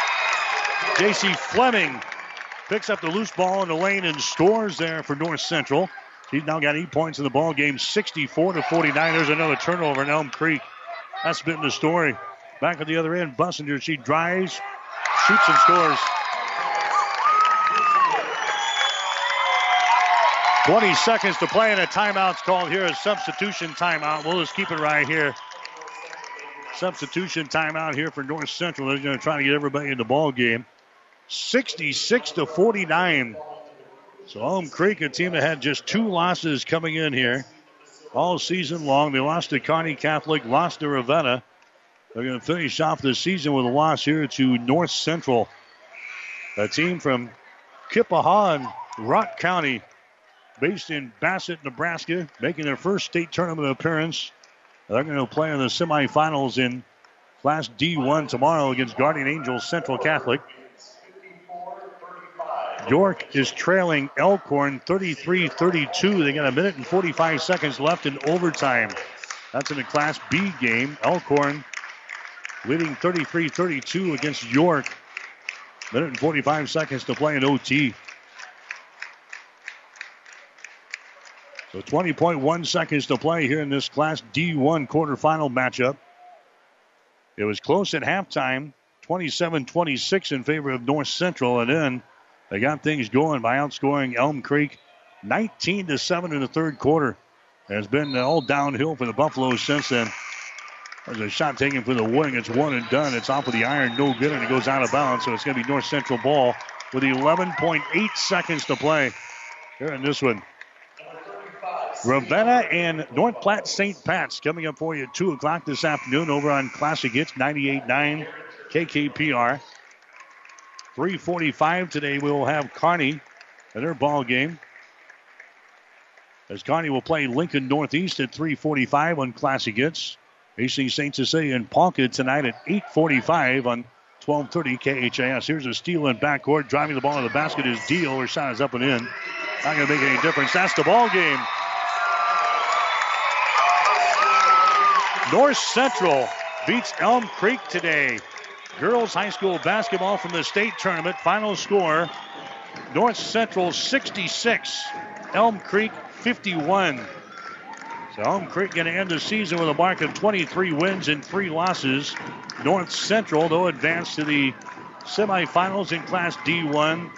J C. Fleming picks up the loose ball in the lane and scores there for North Central. She's now got eight points in the ball game, sixty-four to forty-nine. There's another turnover in Elm Creek. That's been the story. Back at the other end, Bussinger. She drives, shoots, and scores. twenty seconds to play and a timeout's called here, a substitution timeout. We'll just keep it right here. Substitution timeout here for North Central. They're going to try to get everybody in the ball game. sixty-six to forty-nine. So Elm Creek, a team that had just two losses coming in here all season long. They lost to Kearney Catholic, lost to Ravenna. They're going to finish off the season with a loss here to North Central, a team from Kippahaw and Rock County, based in Bassett, Nebraska, making their first state tournament appearance. They're going to play in the semifinals in Class D one tomorrow against Guardian Angels Central Catholic. York is trailing Elkhorn thirty-three thirty-two. They got a minute and forty-five seconds left in overtime. That's in the Class B game. Elkhorn leading thirty-three thirty-two against York. Minute and forty-five seconds to play in O T. So twenty point one seconds to play here in this Class D one quarterfinal matchup. It was close at halftime, twenty-seven twenty-six in favor of North Central, and then they got things going by outscoring Elm Creek nineteen to seven in the third quarter. And it's been all downhill for the Buffaloes since then. There's a shot taken for the wing. It's one and done. It's off of the iron, no good, and it goes out of bounds. So it's going to be North Central ball with eleven point eight seconds to play here in this one. Ravenna and North Platte Saint Pat's coming up for you at two o'clock this afternoon over on Classic Hits ninety-eight point nine K K P R. three forty-five today we'll have Kearney in their ball game, as Kearney will play Lincoln Northeast at three forty-five on Classic Hits. Hastings Saint Cecilia and Ponca tonight at eight forty-five on twelve thirty K H A S. Here's a steal in backcourt. Driving the ball to the basket is Deal. Her shot is up and in. Not going to make any difference. That's the ball game. North Central beats Elm Creek today. Girls high school basketball from the state tournament. Final score, North Central sixty-six, Elm Creek fifty-one. So Elm Creek going to end the season with a mark of twenty-three wins and three losses. North Central, though, advanced to the semifinals in Class D one.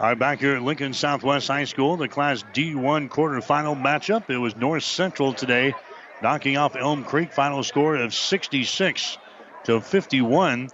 All right, back here at Lincoln Southwest High School, the Class D one quarterfinal matchup. It was North Central today, knocking off Elm Creek. Final score of sixty-six to fifty-one.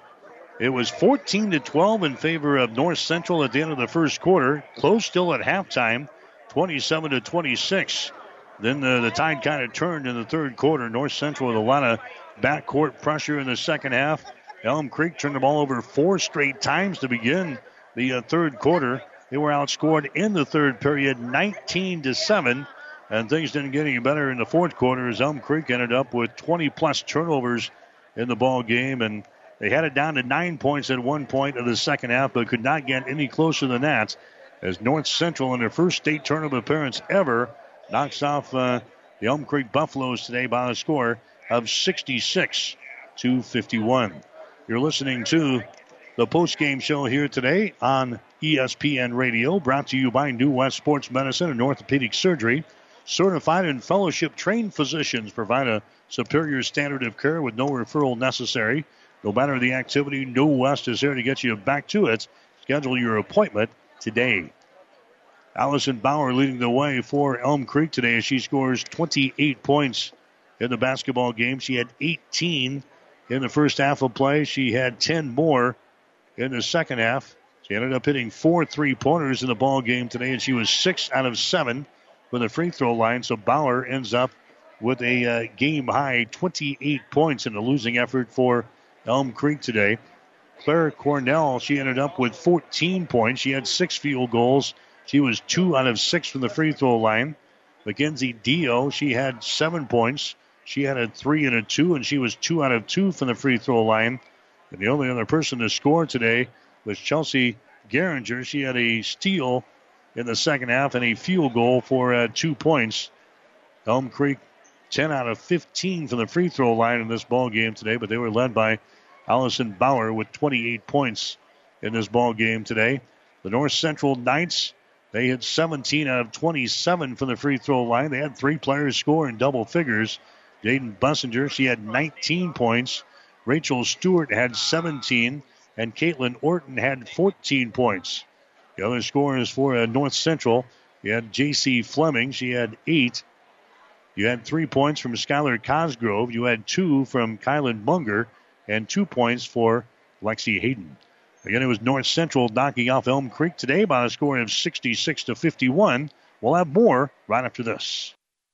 It was fourteen to twelve in favor of North Central at the end of the first quarter. Close still at halftime, twenty-seven to twenty-six. Then the, the tide kind of turned in the third quarter. North Central with a lot of backcourt pressure in the second half. Elm Creek turned the ball over four straight times to begin the uh, third quarter. They were outscored in the third period nineteen to seven, and things didn't get any better in the fourth quarter as Elm Creek ended up with twenty plus turnovers in the ball game, and they had it down to nine points at one point of the second half, but could not get any closer than that as North Central, in their first state tournament appearance ever, knocks off uh, the Elm Creek Buffaloes today by the score of sixty-six to fifty-one. You're listening to the post-game show here today on E S P N Radio, brought to you by New West Sports Medicine and Orthopedic Surgery. Certified and fellowship-trained physicians provide a superior standard of care with no referral necessary. No matter the activity, New West is here to get you back to it. Schedule your appointment today. Allison Bauer leading the way for Elm Creek today as she scores twenty-eight points in the basketball game. She had eighteen in the first half of play. She had ten more in the second half. She ended up hitting four three-pointers in the ball game today, and she was six out of seven from the free throw line. So Bauer ends up with a uh, game-high twenty-eight points in a losing effort for Elm Creek today. Claire Cornell, she ended up with fourteen points. She had six field goals. She was two out of six from the free throw line. Mackenzie Dale, she had seven points. She had a three and a two, and she was two out of two from the free throw line. And the only other person to score today was Chelsea Gehringer. She had a steal in the second half and a field goal for uh, two points. Elm Creek, ten out of fifteen from the free throw line in this ball game today, but they were led by Allison Bauer with twenty-eight points in this ball game today. The North Central Knights, they hit seventeen out of twenty-seven from the free throw line. They had three players score in double figures. Jaden Bussinger, she had nineteen points. Rachel Stewart had seventeen, and Kaitlyn Orton had fourteen points. The other scorers for uh, North Central, you had J C. Fleming, she had eight. You had three points from Skylar Cosgrove. You had two from Kylan Munger and two points for Lexi Hayden. Again, it was North Central knocking off Elm Creek today by a score of sixty-six to fifty-one. We'll have more right after this.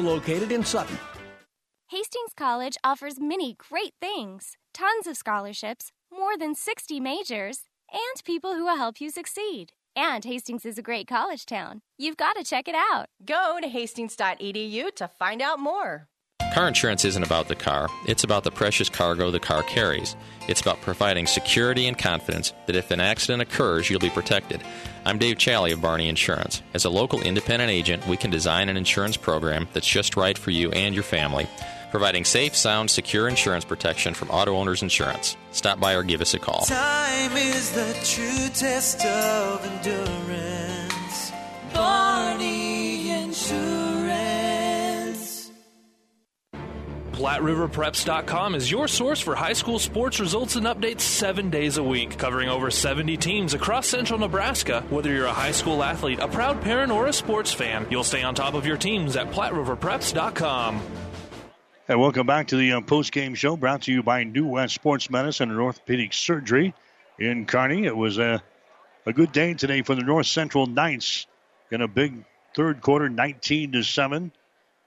located in Sutton. Hastings College offers many great things, tons of scholarships, more than sixty majors, and people who will help you succeed. And Hastings is a great college town. You've got to check it out. Go to hastings dot e d u to find out more. Car insurance isn't about the car. It's about the precious cargo the car carries. It's about providing security and confidence that if an accident occurs, you'll be protected. I'm Dave Challey of Barney Insurance. As a local independent agent, we can design an insurance program that's just right for you and your family, providing safe, sound, secure insurance protection from Auto Owners Insurance. Stop by or give us a call. Time is the true test of endurance. Barney Insurance. Platte River Preps dot com is your source for high school sports results and updates seven days a week, covering over seventy teams across central Nebraska. Whether you're a high school athlete, a proud parent, or a sports fan, you'll stay on top of your teams at Platte River Preps dot com. And welcome back to the uh, post-game show, brought to you by New West Sports Medicine and Orthopedic Surgery in Kearney. It was a, a good day today for the North Central Knights in a big third quarter, nineteen to seven.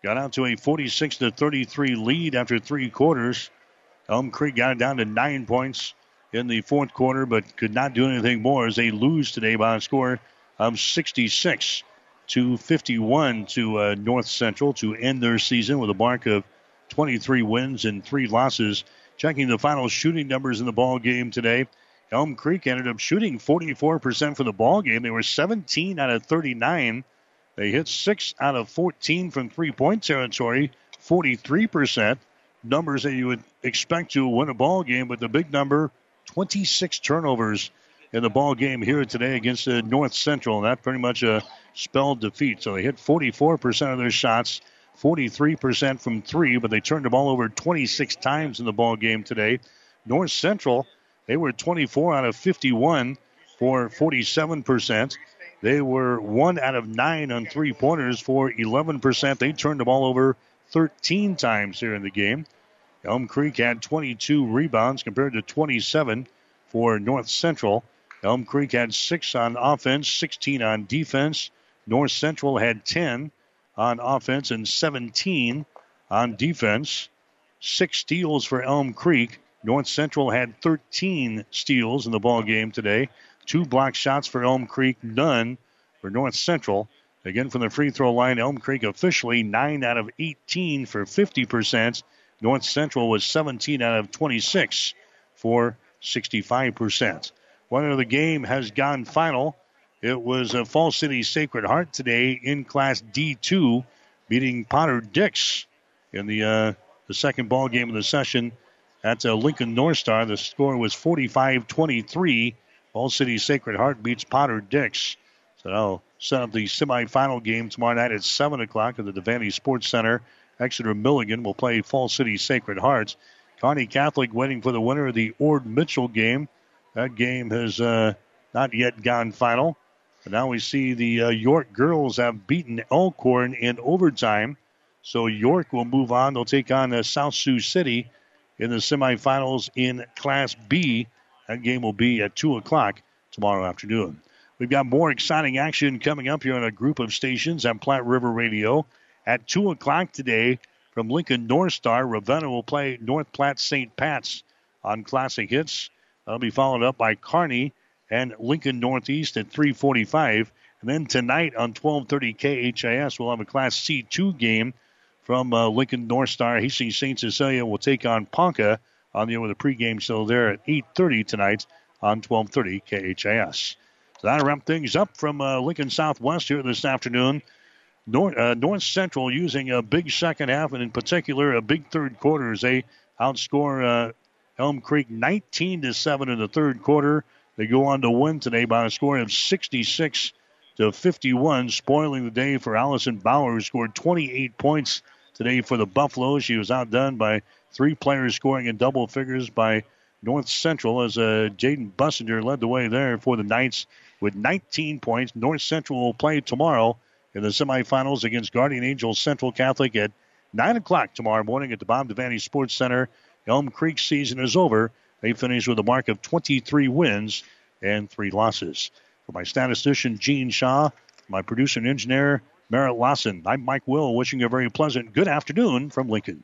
Got out to a forty-six to thirty-three lead after three quarters. Elm Creek got down to nine points in the fourth quarter, but could not do anything more as they lose today by a score of sixty-six to fifty-one to uh, North Central to end their season with a mark of twenty-three wins and three losses. Checking the final shooting numbers in the ball game today, Elm Creek ended up shooting forty-four percent for the ball game. They were seventeen out of thirty-nine. They hit six out of fourteen from three-point territory, forty-three percent. Numbers that you would expect to win a ball game, but the big number, twenty-six turnovers in the ball game here today against the North Central. That pretty much uh, spelled defeat. So they hit forty-four percent of their shots, forty-three percent from three, but they turned the ball over twenty-six times in the ball game today. North Central, they were twenty-four out of fifty-one for forty-seven percent. They were one out of nine on three-pointers for eleven percent. They turned the ball over thirteen times here in the game. Elm Creek had twenty-two rebounds compared to twenty-seven for North Central. Elm Creek had six on offense, sixteen on defense. North Central had ten. on offense and seventeen on defense. Six steals for Elm Creek. North Central had thirteen steals in the ball game today. Two block shots for Elm Creek, none for North Central. Again, from the free throw line, Elm Creek officially nine out of eighteen for fifty percent. North Central was seventeen out of twenty-six for sixty-five percent. One of the game has gone final. It was a Fall City Sacred Heart today in Class D two, beating Potter Dix in the uh, the second ball game of the session at uh, Lincoln North Star. The score was forty-five twenty-three. Fall City Sacred Heart beats Potter Dix. So now set up the semifinal game tomorrow night at seven o'clock at the Devaney Sports Center. Exeter Milligan will play Fall City Sacred Hearts. Kearney Catholic waiting for the winner of the Ord-Mitchell game. That game has uh, not yet gone final. But now we see the uh, York girls have beaten Elkhorn in overtime. So York will move on. They'll take on uh, South Sioux City in the semifinals in Class B. That game will be at two o'clock tomorrow afternoon. We've got more exciting action coming up here on a group of stations on Platte River Radio. At two o'clock today, from Lincoln North Star, Ravenna will play North Platte Saint Pat's on Classic Hits. That'll be followed up by Kearney and Lincoln Northeast at three forty-five. And then tonight on twelve thirty K H I S, we'll have a Class C two game from uh, Lincoln North Star. Hastings Saint Cecilia will take on Ponca on the end of the pregame show there at eight thirty tonight on twelve thirty K H I S. So that'll wrap things up from uh, Lincoln Southwest here this afternoon. North, uh, North Central using a big second half, and in particular a big third quarter as they outscore uh, Elm Creek nineteen to seven in the third quarter. They go on to win today by a score of sixty-six to fifty-one, spoiling the day for Allison Bauer, who scored twenty-eight points today for the Buffaloes. She was outdone by three players scoring in double figures by North Central as uh, Jaden Bussinger led the way there for the Knights with nineteen points. North Central will play tomorrow in the semifinals against Guardian Angels Central Catholic at nine o'clock tomorrow morning at the Bob Devaney Sports Center. Elm Creek season is over. They finish with a mark of twenty-three wins and three losses. For my statistician, Gene Shaw, my producer and engineer, Merritt Lawson, I'm Mike Will, wishing you a very pleasant good afternoon from Lincoln.